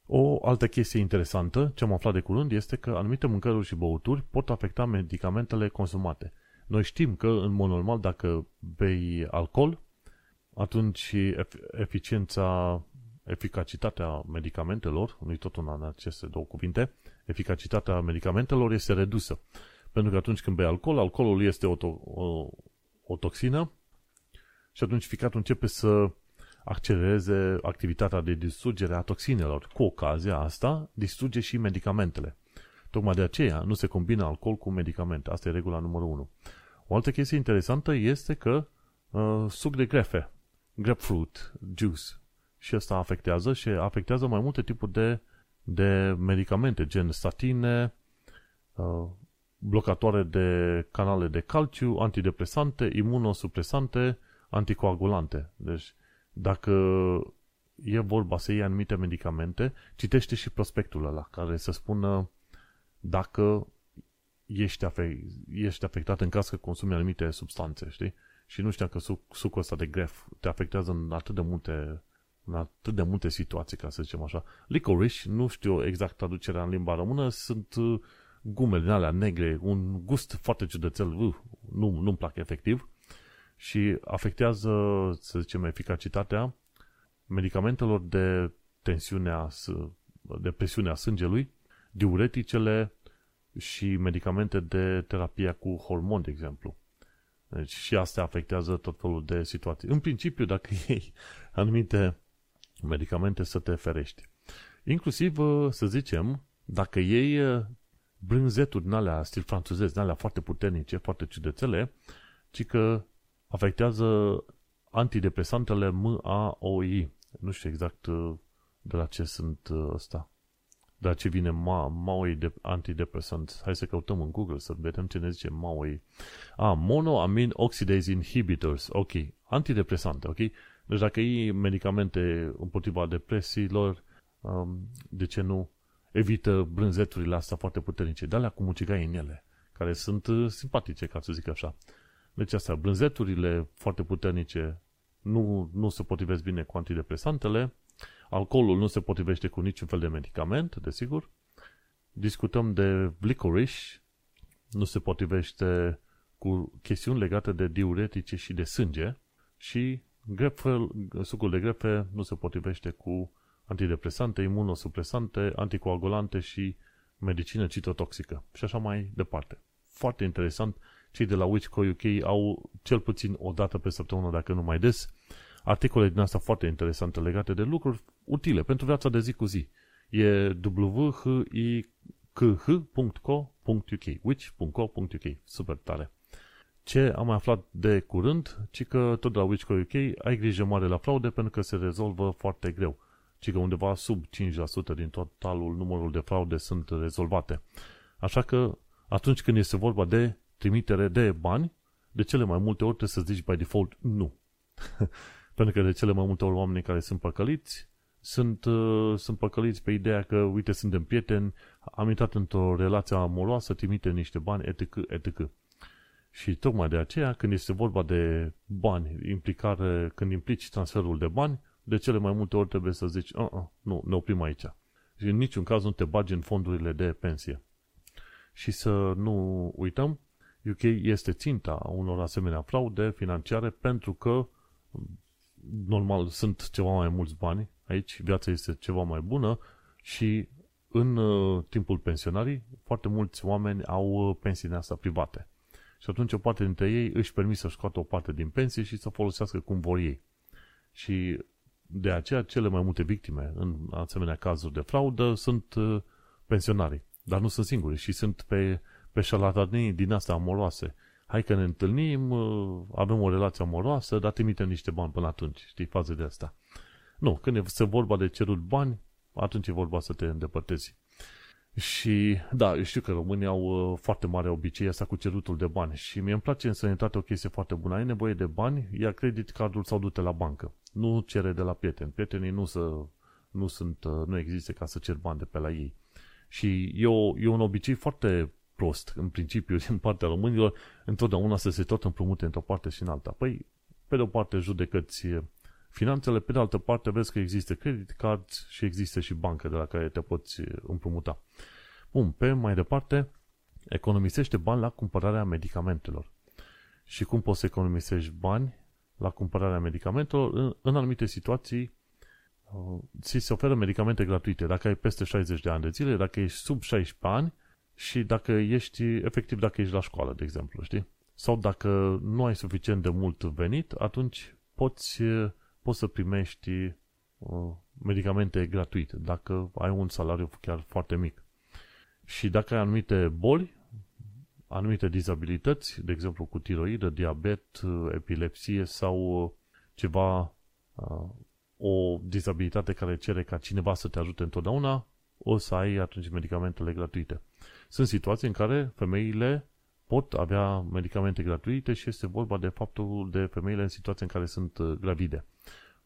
O altă chestie interesantă, ce am aflat de curând, este că anumite mâncăruri și băuturi pot afecta medicamentele consumate. Noi știm că, în mod normal, dacă bei alcool, atunci eficiența, eficacitatea medicamentelor, nu-i tot una în aceste două cuvinte, eficacitatea medicamentelor este redusă. Pentru că atunci când bei alcool, alcoolul este o, o, o toxină și atunci ficatul începe să accelereze activitatea de distrugere a toxinelor. Cu ocazia asta, distruge și medicamentele. Tocmai de aceea nu se combină alcool cu medicamente. Asta e regula numărul unu. O altă chestie interesantă este că uh, suc de grefe, grapefruit, juice, și asta afectează și afectează mai multe tipuri de, de medicamente, gen statine, uh, blocatoare de canale de calciu, antidepresante, imunosupresante, anticoagulante. Deci, dacă e vorba să iei anumite medicamente, citește și prospectul ăla, care să spună dacă ești, afect, ești afectat în caz că consumi anumite substanțe, știi? Și nu știam că suc, sucul ăsta de gref te afectează în atât de multe, în atât de multe situații, ca să zicem așa. Licorice, nu știu exact traducerea în limba română, sunt gume din alea negre, un gust foarte ciudățel, uh, nu, nu-mi plac efectiv, și afectează, să zicem, eficacitatea medicamentelor de tensiunea, de presiunea sângelui, diureticele și medicamente de terapie cu hormon, de exemplu. Deci și astea afectează tot felul de situații. În principiu, dacă iei anumite medicamente, să te ferești. Inclusiv, să zicem, dacă iei brânzeturi din alea, stil franțuzez, din alea foarte puternice, foarte ciudățele, ci că afectează antidepresantele M A O I. Nu știu exact de la ce sunt ăsta. De la ce vine M A O I de antidepresant. Hai să căutăm în Google să vedem ce ne zice M A O I. Ah, monoamine oxidase inhibitors. Ok. Antidepresante, ok? Deci dacă iei medicamente împotriva depresiilor, um, de ce nu? Evită brânzeturile astea foarte puternice, de alea cu mucigai în ele, care sunt simpatice, ca să zic așa. Deci astea, brânzeturile foarte puternice nu, nu se potrivesc bine cu antidepresantele, alcoolul nu se potrivește cu niciun fel de medicament, desigur. Discutăm de licorice, nu se potrivește cu chestiuni legate de diuretice și de sânge, și grefe, sucul de grefe nu se potrivește cu antidepresante, imunosupresante, anticoagulante și medicină citotoxică. Și așa mai departe. Foarte interesant, cei de la Wichco U K au cel puțin o dată pe săptămână, dacă nu mai des, articole din asta foarte interesante legate de lucruri utile pentru viața de zi cu zi. E w h i c h punct co punct u k, wich punct co punct u k. Super tare. Ce am mai aflat de curând, ci că tot de la Wichco U K ai grijă mare la fraude pentru că se rezolvă foarte greu. Ci că undeva sub cinci la sută din totalul numărul de fraude sunt rezolvate. Așa că atunci când este vorba de trimitere de bani, de cele mai multe ori trebuie să zici by default nu. Pentru că de cele mai multe ori oamenii care sunt păcăliți sunt, uh, sunt păcăliți pe ideea că, uite, suntem prieteni, am intrat într-o relație amoroasă, trimite niște bani, etc, et cetera. Și tocmai de aceea, când este vorba de bani, implicare, când implici transferul de bani, de cele mai multe ori trebuie să zici, uh, uh, nu, ne oprim aici. Și în niciun caz nu te bagi în fondurile de pensie. Și să nu uităm, U K este ținta unor asemenea fraude financiare pentru că, normal, sunt ceva mai mulți bani aici, viața este ceva mai bună și în uh, timpul pensionarii foarte mulți oameni au pensii din astea private. Și atunci o parte dintre ei își permit să scoată o parte din pensie și să folosească cum vor ei. Și de aceea cele mai multe victime în asemenea cazuri de fraudă sunt uh, pensionarii. Dar nu sunt singuri și sunt pe, pe șarlatanii din astea amoroase. Hai că ne întâlnim, uh, avem o relație amoroasă, dar trimitem niște bani până atunci. Știi, faza de asta. Nu, când este vorba de cerul bani, atunci e vorba să te îndepărtezi. Și, da, știu că românii au uh, foarte mare obicei asta cu cerutul de bani și mie îmi place în sănătate o chestie foarte bună. Ai nevoie de bani, ia credit cardul sau du-te la bancă. Nu cere de la prieteni. Prietenii nu, se, nu, sunt, uh, nu există ca să cer bani de pe la ei. Și e, o, e un obicei foarte prost, în principiu, din partea românilor, întotdeauna să se tot împrumute într-o parte și în alta. Păi, pe de o parte judecăți finanțele, pe de altă parte vezi că există credit card și există și bancă de la care te poți împrumuta. Bun, pe mai departe, economisește bani la cumpărarea medicamentelor. Și cum poți să economisești bani la cumpărarea medicamentelor? În, în anumite situații ți se oferă medicamente gratuite dacă ai peste șaizeci de ani de zile, dacă ești sub șaisprezece ani și dacă ești, efectiv, dacă ești la școală, de exemplu, știi? Sau dacă nu ai suficient de mult venit, atunci poți, poți să primești uh, medicamente gratuite dacă ai un salariu chiar foarte mic. Și dacă ai anumite boli, anumite dizabilități, de exemplu cu tiroidă, diabet, epilepsie sau ceva, uh, o dizabilitate care cere ca cineva să te ajute întotdeauna, o să ai atunci medicamentele gratuite. Sunt situații în care femeile pot avea medicamente gratuite și este vorba de faptul de femeile în situații în care sunt gravide.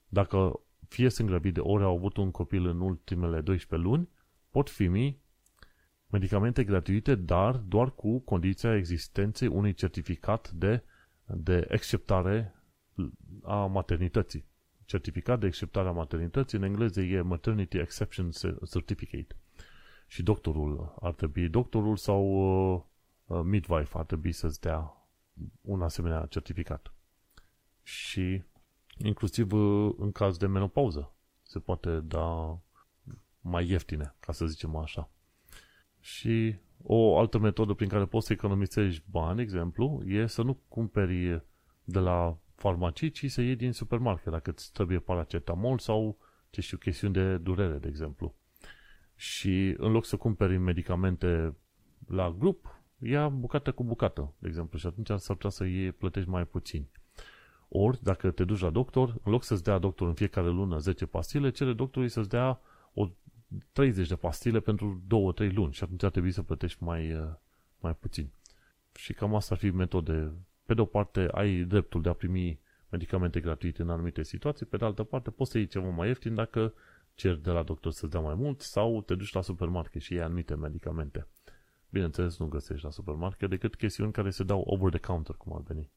Dacă fie sunt gravide, ori au avut un copil în ultimele doisprezece luni, pot primi medicamente gratuite, dar doar cu condiția existenței unui certificat de, de acceptare a maternității. Certificat de acceptare a maternității, în engleză e Maternity Exception Certificate. Și doctorul ar trebui, doctorul sau uh, midwife ar trebui să-ți dea un asemenea certificat. Și inclusiv uh, în caz de menopauză se poate da mai ieftine, ca să zicem așa. Și o altă metodă prin care poți să economisești bani, de exemplu, e să nu cumperi de la farmacii, ci să iei din supermarket dacă îți trebuie paracetamol sau, ce știu, chestiuni de durere, de exemplu. Și în loc să cumperi medicamente la grup, ia bucată cu bucată, de exemplu, și atunci s-ar putea să îi plătești mai puțin. Ori, dacă te duci la doctor, în loc să-ți dea doctor în fiecare lună zece pastile, cere doctorului să-ți dea o treizeci de pastile pentru două trei luni și atunci ar trebui să plătești mai, mai puțin. Și cam asta ar fi metode. Pe de o parte, ai dreptul de a primi medicamente gratuite în anumite situații, pe de altă parte, poți să iei ceva mai ieftin dacă ceri de la doctor să-ți dea mai mult sau te duci la supermarket și iei anumite medicamente. Bineînțeles, nu găsești la supermarket decât chestiuni care se dau over the counter, cum ar veni.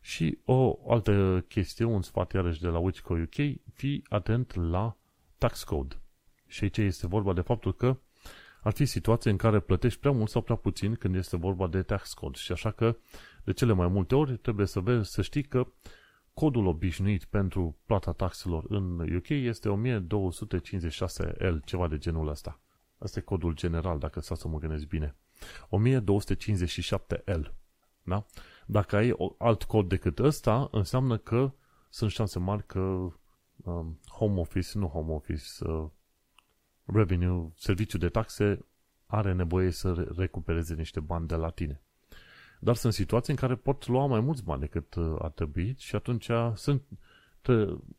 Și o altă chestie, un sfat iarăși de la Wico U K, fii atent la tax code. Și aici este vorba de faptul că ar fi situații în care plătești prea mult sau prea puțin când este vorba de tax code. Și așa că, de cele mai multe ori, trebuie să vezi, să știi că codul obișnuit pentru plata taxelor în U K este o mie două sute cincizeci și șase L, ceva de genul ăsta. Asta e codul general, dacă stau să mă gândesc bine. o mie două sute cincizeci și șapte L. Da? Dacă ai alt cod decât ăsta, înseamnă că sunt șanse mari că um, home office, nu home office, uh, revenue, serviciul de taxe are nevoie să recupereze niște bani de la tine. Dar sunt situații în care pot lua mai mulți bani decât ar trebui și atunci sunt, te,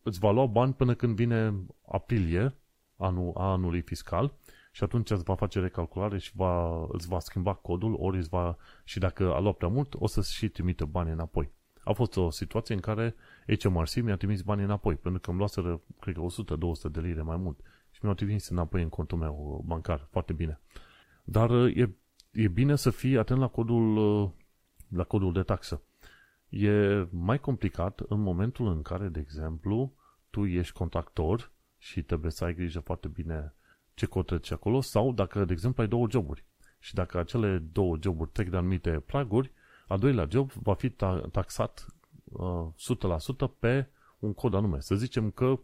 îți va lua bani până când vine aprilie anul, a anului fiscal și Și atunci îți va face recalculare și va, îți va schimba codul, ori îți va, și dacă a luat prea mult, o să-ți și trimită bani înapoi. A fost o situație în care H M R C mi-a trimis bani înapoi, pentru că îmi luaseră, cred că o sută două sute de lire mai mult și mi-au trimis înapoi în contul meu bancar. Foarte bine. Dar e, e bine să fii atent la codul, la codul de taxă. E mai complicat în momentul în care, de exemplu, tu ești contractor și trebuie să ai grijă foarte bine ce cod treci acolo, sau dacă, de exemplu, ai două joburi și dacă acele două joburi trec de anumite praguri, a doilea job va fi taxat o sută la sută pe un cod anume. Să zicem că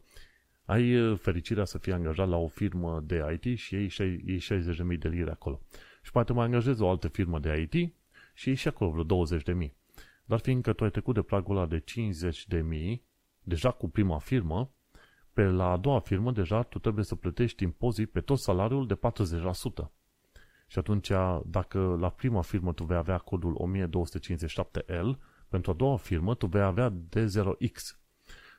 ai fericirea să fii angajat la o firmă de I T și iei șaizeci de mii de lire acolo. Și poate mai angajezi o altă firmă de I T și iei și acolo vreo douăzeci de mii. Dar fiindcă tu ai trecut de pragul ăla de cincizeci de mii, deja cu prima firmă, pe la a doua firmă deja tu trebuie să plătești impozit pe tot salariul de patruzeci la sută. Și atunci, dacă la prima firmă tu vei avea codul o mie două sute cincizeci și șapte L, pentru a doua firmă tu vei avea D zero X.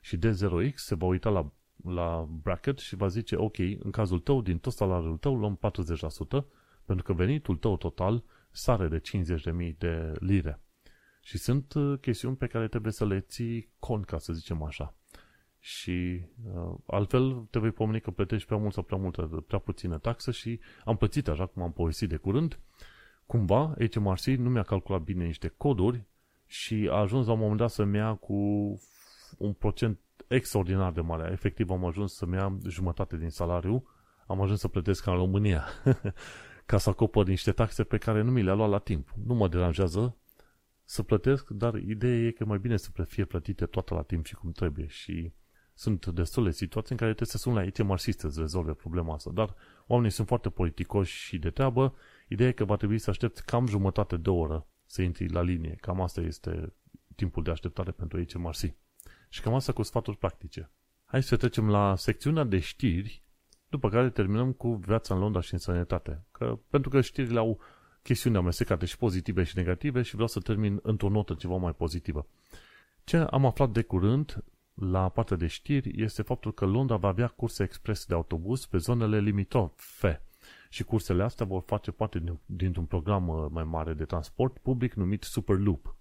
Și D zero X se va uita la, la bracket și va zice, ok, în cazul tău, din tot salariul tău luăm patruzeci la sută, pentru că venitul tău total sare de cincizeci de mii de lire. Și sunt chestiuni pe care trebuie să le ții cont, ca să zicem așa. Și uh, altfel te vei pomeni că plătești prea mult sau prea multă, prea puțină taxă și am plătit, așa cum am povestit de curând, cumva H M R C nu mi-a calculat bine niște coduri și a ajuns la un moment dat să-mi ia cu un procent extraordinar de mare. Efectiv am ajuns să-mi ia jumătate din salariu, am ajuns să plătesc ca în România, ca să acopăr niște taxe pe care nu mi le-a luat la timp. Nu mă deranjează să plătesc, dar ideea e că mai bine să fie plătite toate la timp și cum trebuie și sunt destule situații în care trebuie să suni la H M R C să-ți rezolve problema asta, dar oamenii sunt foarte politicoși și de treabă. Ideea e că va trebui să aștepți cam jumătate de oră să intri la linie. Cam asta este timpul de așteptare pentru H M R C. Și cam asta cu sfaturi practice. Hai să trecem la secțiunea de știri, după care terminăm cu viața în Londra și în sănătate. Că, pentru că știrile au chestiuni amestecate și pozitive și negative și vreau să termin într-o notă ceva mai pozitivă. Ce am aflat de curând la partea de știri este faptul că Londra va avea curse expres de autobuz pe zonele limitrofe și cursele astea vor face parte din, dintr-un program mai mare de transport public numit Superloop.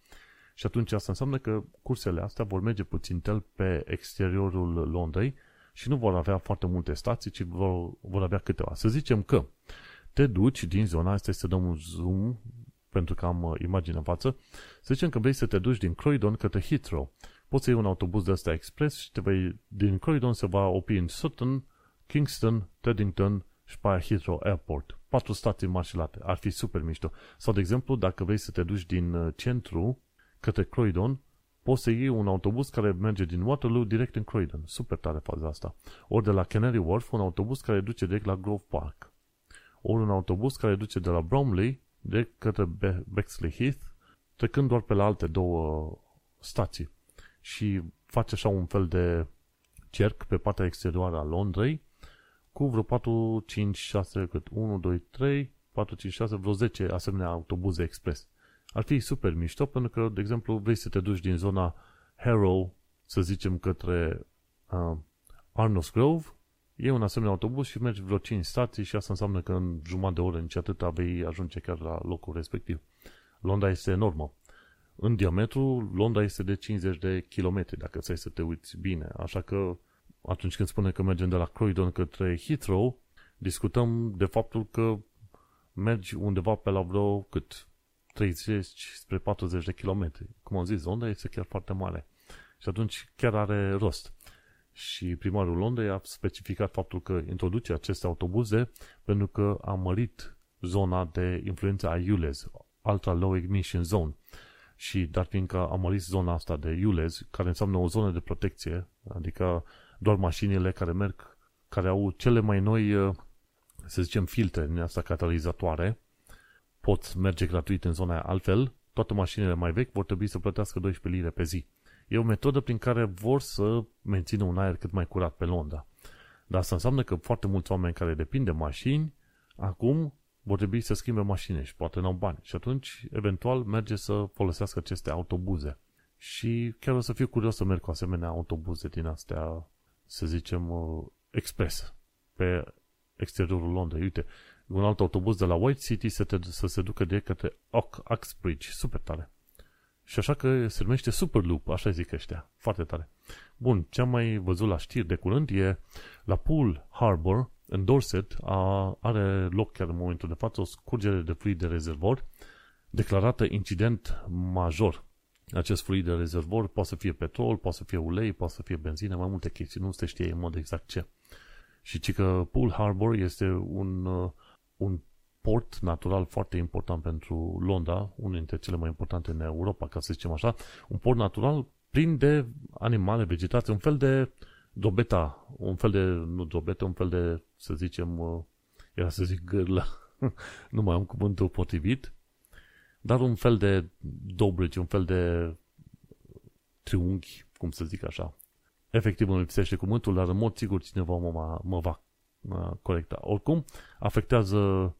Și atunci asta înseamnă că cursele astea vor merge puțin tel pe exteriorul Londrei și nu vor avea foarte multe stații, ci vor, vor avea câteva. Să zicem că te duci din zona asta, să dăm un zoom pentru că am imagine în față, să zicem că vrei să te duci din Croydon către Heathrow. Poți să iei un autobuz de ăsta expres și te vei, din Croydon se va opri în Sutton, Kingston, Teddington și pe aia Heathrow Airport. Patru stații marșilate. Ar fi super mișto. Sau, de exemplu, dacă vrei să te duci din centru către Croydon, poți să iei un autobuz care merge din Waterloo direct în Croydon. Super tare faza asta. Ori de la Canary Wharf, un autobuz care duce direct la Grove Park. Ori un autobuz care duce de la Bromley direct către Be- Bexley Heath, trecând doar pe la alte două stații. Și face așa un fel de cerc pe partea exterioară a Londrei cu vreo patru, cinci, șase, cât unu, doi, trei, patru, cinci, șase, vreo zece asemenea autobuze expres. Ar fi super mișto pentru că, de exemplu, vrei să te duci din zona Harrow, să zicem, către uh, Arnos Grove, iei un asemenea autobuz și mergi vreo cinci stații și asta înseamnă că în jumătate de oră, nici atâta, vei ajunge chiar la locul respectiv. Londra este enormă. În diametru, Londra este de cincizeci de kilometri, dacă stai să te uiți bine. Așa că, atunci când spune că mergem de la Croydon către Heathrow, discutăm de faptul că mergi undeva pe la vreo cât treizeci spre patruzeci de kilometri. Cum am zis, Londra este chiar foarte mare. Și atunci chiar are rost. Și primarul Londrei a specificat faptul că introduce aceste autobuze pentru că a mărit zona de influență a U L E Z, Ultra Low Emission Zone. Și dar fiindcă am mărit zona asta de U L E Z, care înseamnă o zonă de protecție, adică doar mașinile care merg, care au cele mai noi, să zicem, filtre din asta catalizatoare, pot merge gratuit în zona aia. Altfel, toate mașinile mai vechi vor trebui să plătească doisprezece lire pe zi. E o metodă prin care vor să mențină un aer cât mai curat pe Londra. Dar asta înseamnă că foarte mulți oameni care depind de mașini, acum vor trebui să schimbe mașini și poate n-au bani. Și atunci, eventual, merge să folosească aceste autobuze. Și chiar o să fiu curios să merg cu asemenea autobuze din astea, să zicem, expres, pe exteriorul Londrei. Uite, un alt autobuz de la White City să, te, să se ducă direct către Oxbridge. Super tare. Și așa că se numește Superloop, așa zic ăștia. Foarte tare. Bun, ce am mai văzut la știri de curând e la Poole Harbour, în Dorset, a, are loc chiar în momentul de față o scurgere de fluid de rezervor declarată incident major. Acest fluid de rezervor poate să fie petrol, poate să fie ulei, poate să fie benzină, mai multe chestii. Nu se știe în mod exact ce. Și ci că Poole Harbour este un, un port natural foarte important pentru Londra, unul dintre cele mai importante în Europa, ca să zicem așa. Un port natural plin de animale, vegetație, un fel de drobeta, un fel de, nu drobeta, un fel de, să zicem, era să zic gârlă, nu mai am cuvântul potrivit, dar un fel de dobrici, un fel de triunghi, cum să zic așa. Efectiv îmi lipsește cuvântul, dar în mod sigur cineva mă, mă va corecta. Oricum, afectează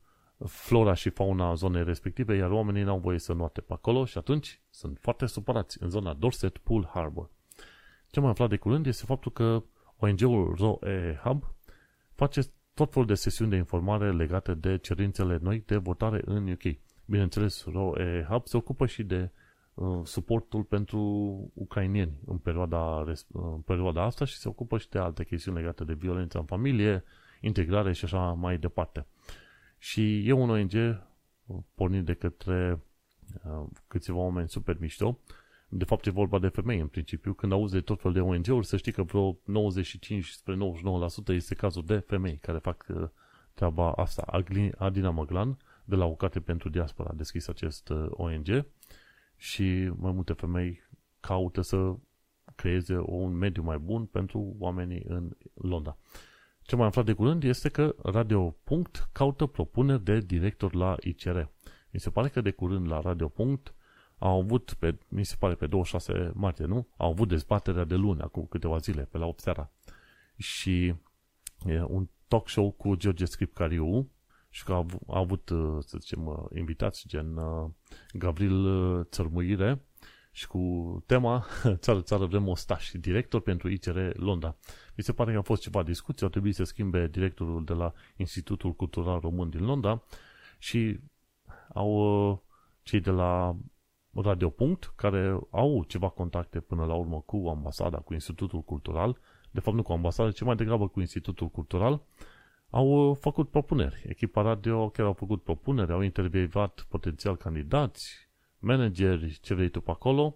flora și fauna zonei respective, iar oamenii n-au voie să noate pe acolo și atunci sunt foarte supărați în zona Dorset Poole Harbour. Ce am aflat de curând este faptul că O N G-ul Roe Hub face tot felul de sesiuni de informare legate de cerințele noi de votare în U K. Bineînțeles, Roe Hub se ocupă și de uh, suportul pentru ucrainieni în perioada, în perioada asta și se ocupă și de alte chestiuni legate de violența în familie, integrare și așa mai departe. Și e un O N G pornit de către uh, câțiva oameni super mișto. De fapt e vorba de femei în principiu. Când auzi de tot felul de O N G-uri, să știi că vreo nouăzeci și cinci spre nouăzeci și nouă la sută este cazul de femei care fac uh, treaba asta. Adina Măglan de la Ocate pentru Diaspora a deschis acest uh, O N G și mai multe femei caută să creeze un mediu mai bun pentru oamenii în Londra. Ce mai aflat de curând este că Radio. Caută propuneri de director la I C R. Mi se pare că de curând la Radio. Au avut, pe, mi se pare pe douăzeci și șase martie, nu? Au avut dezbaterea de luni, acum câteva zile, pe la opt seara. Și e, un talk show cu George Scripcariu și că a avut, să zicem, invitați gen Gavril Țărmuire și cu tema Țară, țară, vrem ostaș, director pentru I C R Londra. Mi se pare că a fost ceva discuții, au trebuit să schimbe directorul de la Institutul Cultural Român din Londra și au cei de la Radio. Care au ceva contacte până la urmă cu ambasada, cu Institutul Cultural, de fapt nu cu ambasada, ci mai degrabă cu Institutul Cultural, au făcut propuneri. Echipa radio chiar au făcut propuneri, au intervievat potențial candidați, manageri, ce vrei tu pe acolo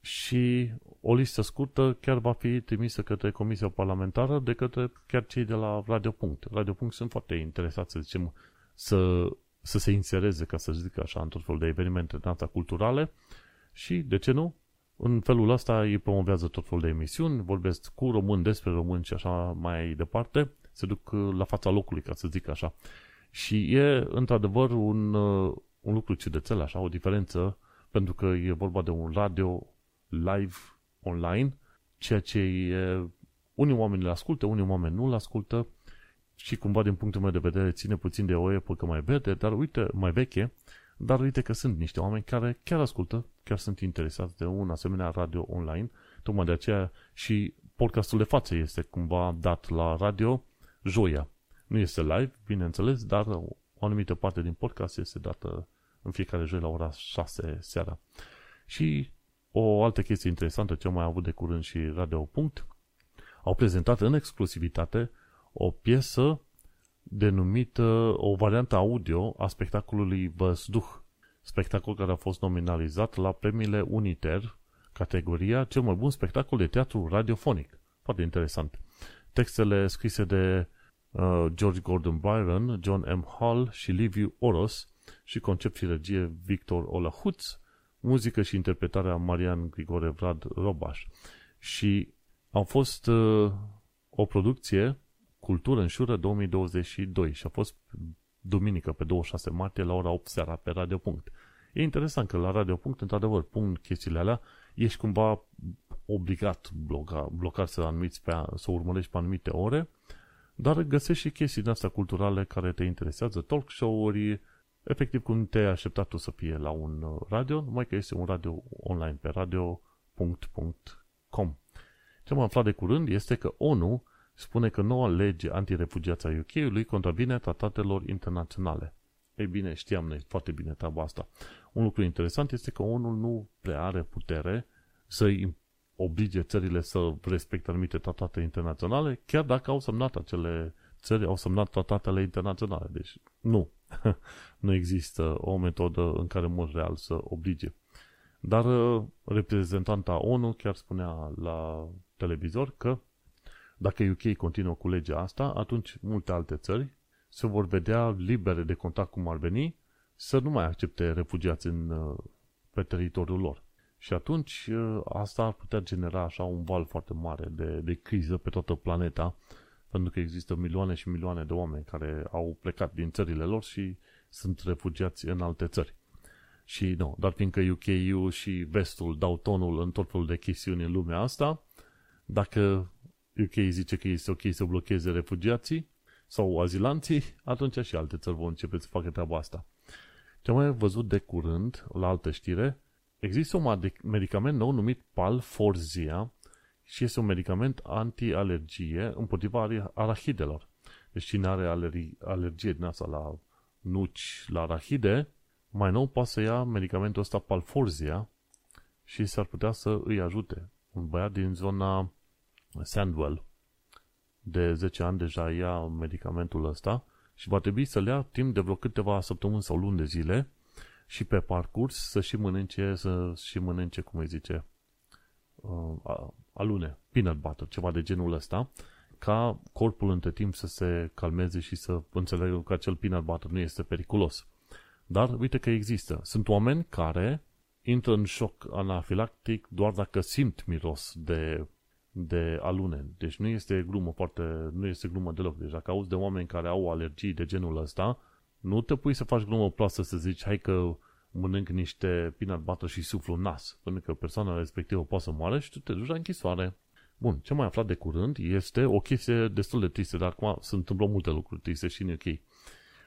și o listă scurtă chiar va fi trimisă către Comisia Parlamentară de către chiar cei de la Radio. Radio sunt foarte interesați, să zicem, să, să se insereze, ca să zic așa, în tot felul de evenimente de asta culturale și, de ce nu, în felul ăsta îi promovează tot felul de emisiuni, vorbesc cu români, despre români și așa mai departe, se duc la fața locului, ca să zic așa. Și e, într-adevăr, un, un lucru ciudățel, așa, o diferență, pentru că e vorba de un radio live online, ceea ce e, unii oameni le ascultă, unii oameni nu le ascultă și cumva, din punctul meu de vedere, ține puțin de o epocă mai verde, dar uite, mai veche, dar uite că sunt niște oameni care chiar ascultă, chiar sunt interesați de un asemenea radio online, tocmai de aceea și podcastul de față este cumva dat la radio joia. Nu este live, bineînțeles, dar o anumită parte din podcast este dată în fiecare joi la ora șase seara. Și o altă chestie interesantă, ce am mai avut de curând și Radio. Au prezentat în exclusivitate o piesă denumită, o variantă audio a spectacolului Văzduh, spectacol care a fost nominalizat la premiile Uniter, categoria cel mai bun spectacol de teatru radiofonic. Foarte interesant. Textele scrise de uh, George Gordon Byron, John M. Hall și Liviu Oros și concept și regie Victor Olahuț, muzică și interpretarea Marian Grigore Vlad Robaș. Și a fost uh, o producție Cultură în Șură două mii douăzeci și doi și a fost duminică pe douăzeci și șase martie la ora opt seara pe Radio. E interesant că la Radio, într-adevăr, pun chestiile alea, ești cumva obligat bloca, blocat să, anumiți pe, să urmărești pe anumite ore, dar găsești și chestii din astea culturale care te interesează, talk show-uri, efectiv cum te-ai așteptat tu să fie la un radio, numai că este un radio online pe radio punct com. Ce am aflat de curând este că ONU spune că noua lege antirefugiață a U K-ului contravine tratatelor internaționale. Ei bine, știam noi foarte bine treaba asta. Un lucru interesant este că O N U nu prea are putere să-i oblige țările să respecte anumite tratate internaționale, chiar dacă au semnat acele țări, au semnat tratatele internaționale. Deci nu. Nu există o metodă în care, în mod real, să oblige. Dar reprezentanta O N U chiar spunea la televizor că dacă U K continuă cu legea asta, atunci multe alte țări se vor vedea libere de contact cum ar veni să nu mai accepte refugiați în, pe teritoriul lor. Și atunci asta ar putea genera așa un val foarte mare de, de criză pe toată planeta, pentru că există milioane și milioane de oameni care au plecat din țările lor și sunt refugiați în alte țări. Și nu, dar fiindcă U K-ul și vestul dau tonul în tot felul de chestiuni în lumea asta, dacă U K zice că este ok să blocheze refugiații sau azilanții, atunci și alte țări vor începe să facă treaba asta. Ce am mai văzut de curând, la altă știre, există un medicament nou numit Palforzia și este un medicament anti-alergie împotriva arahidelor. Deci cine are alergie din asta la nuci, la arahide, mai nou poate să ia medicamentul ăsta Palforzia și s-ar putea să îi ajute. Un băiat din zona Sandwell de zece ani deja ia medicamentul ăsta și va trebui să-l ia timp de vreo câteva săptămâni sau luni de zile și pe parcurs să și mănânce, să și mănânce, cum îi zice, alune, peanut butter, ceva de genul ăsta, ca corpul între timp să se calmeze și să înțeleagă că acel peanut butter nu este periculos. Dar uite că există. Sunt oameni care intră în șoc anafilactic doar dacă simt miros de, de alune. Deci nu este glumă foarte, nu este glumă deloc. Deci dacă auzi de oameni care au alergii de genul ăsta, nu te pui să faci glumă proastă să zici hai că mănânc niște peanut butter și suflu în nas, pentru că persoana respectivă poate să moară și tu te duci la închisoare. Bun, ce am mai aflat de curând este o chestie destul de tristă, dar acum se întâmplă multe lucruri triste și în U K.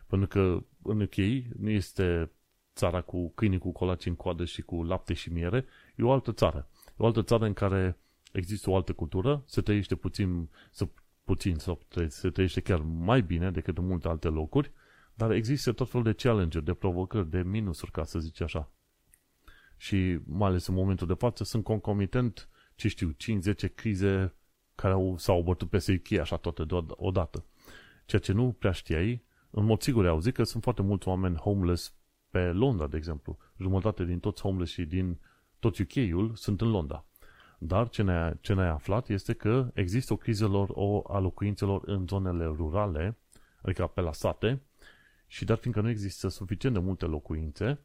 Pentru că în U K nu este țara cu câinii cu colaci în coadă și cu lapte și miere, e o altă țară. E o altă țară în care există o altă cultură, se trăiește puțin, să, puțin sau se trăiește chiar mai bine decât în multe alte locuri, dar există tot felul de challenge-uri, de provocări, de minusuri, ca să zic așa. Și mai ales în momentul de față sunt concomitent, ce știu, cinci zece crize care au, s-au bătut peste U K așa toate odată. Ceea ce nu prea știai, în mod sigur au zis că sunt foarte mulți oameni homeless pe Londra, de exemplu. Jumătate din toți homeless și din tot U K-ul sunt în Londra. Dar ce ne-ai, ce ne-ai aflat este că există o crizelor o a locuințelor în zonele rurale, adică pe la sate, și dar fiindcă nu există suficient de multe locuințe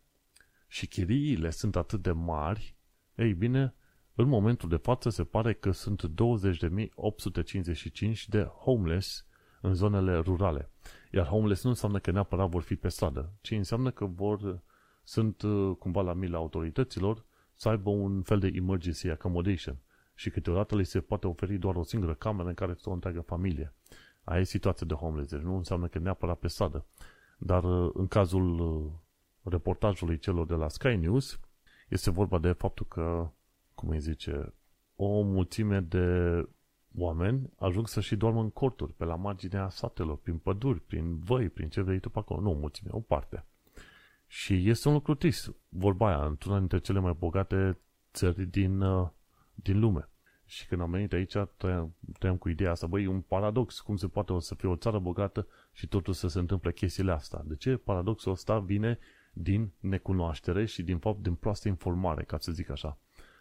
și chiriile sunt atât de mari, ei bine, în momentul de față se pare că sunt douăzeci de mii opt sute cincizeci și cinci de homeless în zonele rurale. Iar homeless nu înseamnă că neapărat vor fi pe stradă, ci înseamnă că vor, sunt cumva la mila autorităților să aibă un fel de emergency accommodation și câteodată le se poate oferi doar o singură cameră în care este o întreagă familie. Aia e situația de homeless, deci nu înseamnă că neapărat pe stradă. Dar în cazul reportajului celor de la Sky News este vorba de faptul că, cum îi zice, o mulțime de oameni ajung să și doarmă în corturi, pe la marginea satelor, prin păduri, prin văi, prin ce vrei tu pe acolo. Nu, mulțime, o parte. Și este un lucru trist, vorba aia, într-una dintre cele mai bogate țări din, din lume. Și când am venit aici, trăiam cu ideea asta, băi, e un paradox, cum se poate să fie o țară bogată și totuși să se întâmple chestiile astea. De ce? Paradoxul ăsta vine din necunoaștere și din fapt din proastă informare, ca să zic așa.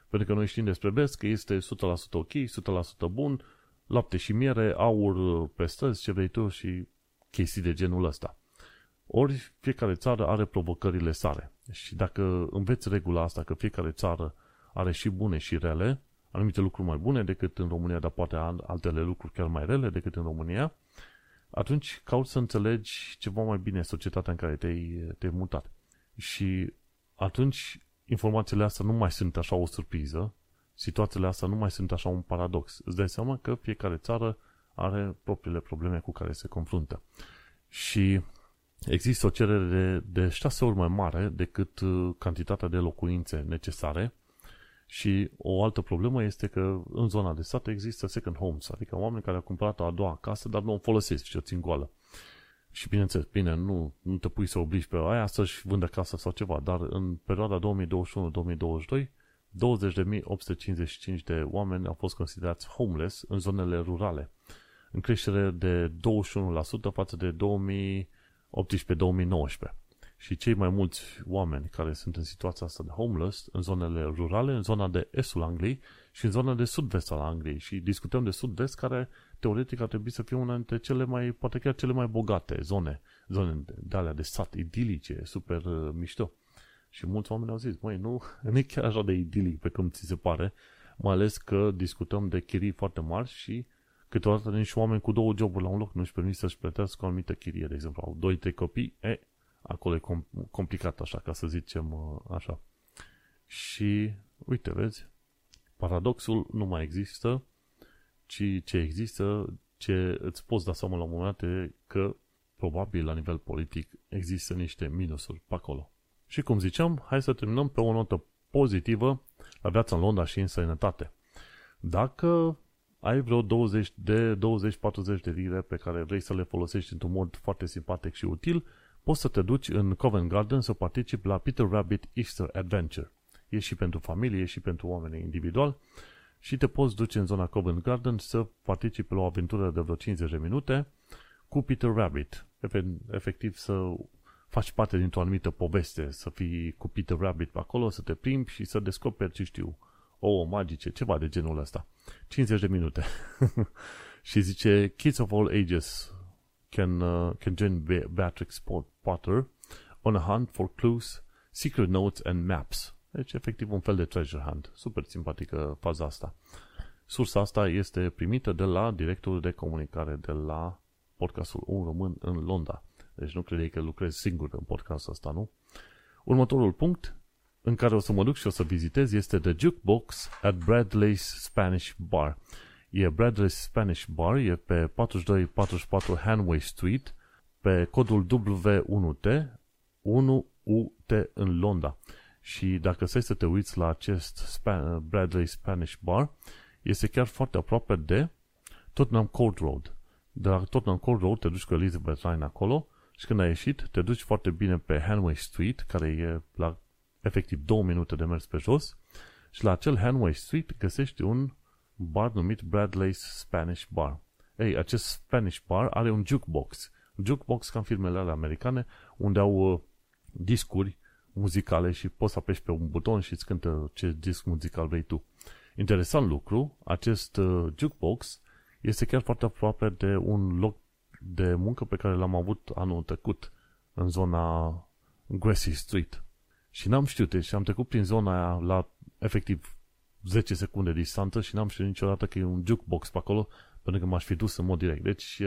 Pentru că noi știm despre best că este o sută la sută ok, o sută la sută bun, lapte și miere, aur pe străzi, ce vrei tu și chestii de genul ăsta. Ori fiecare țară are provocările sale. Și dacă înveți regula asta că fiecare țară are și bune și rele, anumite lucruri mai bune decât în România, dar poate altele lucruri chiar mai rele decât în România, atunci cauți să înțelegi ceva mai bine societatea în care te-ai, te-ai mutat. Și atunci informațiile astea nu mai sunt așa o surpriză, situațiile astea nu mai sunt așa un paradox. Îți dai seama că fiecare țară are propriile probleme cu care se confruntă. Și există o cerere de șase ori mai mare decât cantitatea de locuințe necesare Și o altă problemă este că în zona de sat există second homes, adică oameni care au cumpărat a doua casă, dar nu o folosesc și o țin goală. Și bineînțeles, bine, nu, nu te pui să obligi pe aia să-și vândă casă sau ceva, dar în perioada două mii douăzeci și unu două mii douăzeci și doi, douăzeci de mii opt sute cincizeci și cinci de oameni au fost considerați homeless în zonele rurale, în creștere de douăzeci și unu la sută față de două mii optsprezece două mii nouăsprezece. Și cei mai mulți oameni care sunt în situația asta de homeless, în zonele rurale, în zona de estul Angliei și în zona de sud-vest al Angliei. Și discutăm de sud-vest, care teoretic ar trebui să fie una dintre cele mai, poate chiar cele mai bogate zone, zone de alea de sat idilice, super uh, mișto. Și mulți oameni au zis, măi, nu, nu e chiar așa de idilic pe cum ți se pare, mai ales că discutăm de chirii foarte mari și câteodată nici oameni cu două joburi la un loc nu-și permit să-și plătească o anumită chirie, de exemplu, au doi, trei copii, e, acolo e complicat, așa, ca să zicem așa. Și, uite, vezi, paradoxul nu mai există, ci ce există, ce îți poți da seama la un moment dat, că probabil la nivel politic există niște minusuri pe acolo. Și cum ziceam, hai să terminăm pe o notă pozitivă la viața în Londra și în sănătate. Dacă ai vreo douăzeci de douăzeci patruzeci de lire pe care vrei să le folosești într-un mod foarte simpatic și util, poți să te duci în Covent Garden să participi la Peter Rabbit Easter Adventure. E și pentru familie, e și pentru oameni individual și te poți duce în zona Covent Garden să participi la o aventură de vreo cincizeci de minute cu Peter Rabbit. Efectiv să faci parte dintr-o anumită poveste, să fii cu Peter Rabbit pe acolo, să te plimbi și să descoperi, ce știu, ouă magice, ceva de genul ăsta. cincizeci de minute. Și zice, kids of all ages can, uh, can join Beatrix Potter on a hunt for clues, secret notes and maps. Deci, efectiv, un fel de treasure hunt. Super simpatică faza asta. Sursa asta este primită de la directorul de comunicare de la podcastul Un Român în Londra. Deci nu credeai că lucrez singur în podcastul ăsta, nu? Următorul punct în care o să mă duc și o să vizitez este The Jukebox at Bradley's Spanish Bar. E Bradley's Spanish Bar, e pe patruzeci și doi patruzeci și patru Hanway Street, pe codul W unu T unu U T în Londra. Și dacă stai să te uiți la acest Bradley's Spanish Bar, este chiar foarte aproape de Tottenham Court Road. De la Tottenham Court Road te duci cu Elizabeth Line acolo, și când ai ieșit, te duci foarte bine pe Hanway Street, care e la efectiv două minute de mers pe jos, și la acel Hanway Street găsești un bar numit Bradley's Spanish Bar. Ei, acest Spanish Bar are un jukebox. Jukebox ca în filmele alea americane, unde au discuri muzicale și poți să apeși pe un buton și îți cântă ce disc muzical vrei tu. Interesant lucru, acest jukebox este chiar foarte aproape de un loc de muncă pe care l-am avut anul trecut în zona Grassy Street. Și n-am știut, și am trecut prin zona aia la efectiv zece secunde distanță și n-am știut niciodată că e un jukebox pe acolo, pentru că m-aș fi dus în mod direct. Deci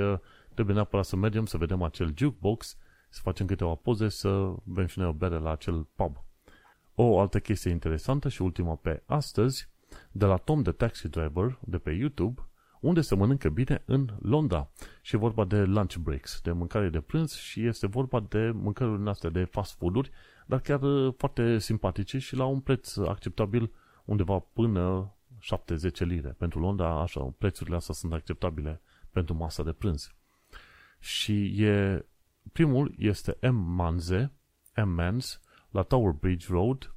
trebuie neapărat să mergem să vedem acel jukebox, să facem câteva poze, să bem și noi o bere la acel pub. O altă chestie interesantă și ultima pe astăzi, de la Tom the Taxi Driver de pe YouTube, unde se mănâncă bine în Londra. Și e vorba de lunch breaks, de mâncare de prânz și este vorba de mâncărurile noastre de fast food-uri, dar chiar foarte simpatice și la un preț acceptabil undeva până șaptezeci lire. Pentru Londra, așa, prețurile astea sunt acceptabile pentru masa de prânz. Și e, primul este M. Manze, M. Man's, la Tower Bridge Road,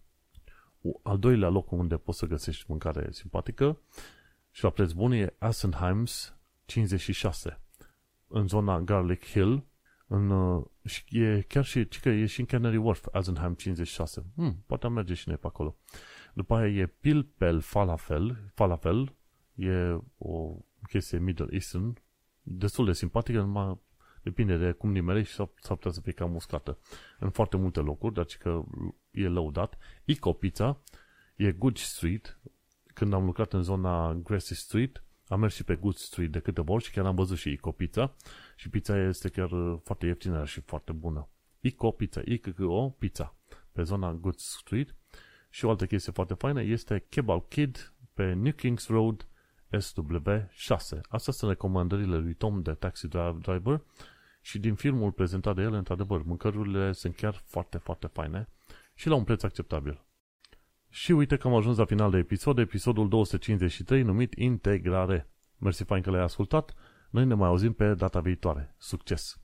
al doilea loc unde poți să găsești mâncare simpatică, și la preț bun e Azenheim's cincizeci și șase, în zona Garlic Hill, în, și e chiar și, că e și în Canary Wharf, Azenheim cincizeci și șase. Hmm, poate merge și noi pe acolo. După aia e Pilpel Falafel, Falafel e o chestie Middle Eastern, destul de simpatică, numai depinde de cum nimerești și s-ar putea să fie cam uscată. În foarte multe locuri, dar că e lăudat. Ico Pizza e Good Street. Când am lucrat în zona Grassy Street, am mers și pe Good Street de câteva ori și chiar am văzut și Ico Pizza. Și pizza este chiar foarte ieftină și foarte bună. Ico Pizza, Ico Pizza, pe zona Good Street. Și o altă chestie foarte faină este Kebab Kid pe New Kings Road S W șase. Astea sunt recomandările lui Tom de Taxi Driver și din filmul prezentat de el, într-adevăr, mâncărurile sunt chiar foarte, foarte faine și la un preț acceptabil. Și uite că am ajuns la final de episod, episodul două sute cincizeci și trei, numit Integrare. Mersi fain că l-ai ascultat. Noi ne mai auzim pe data viitoare. Succes!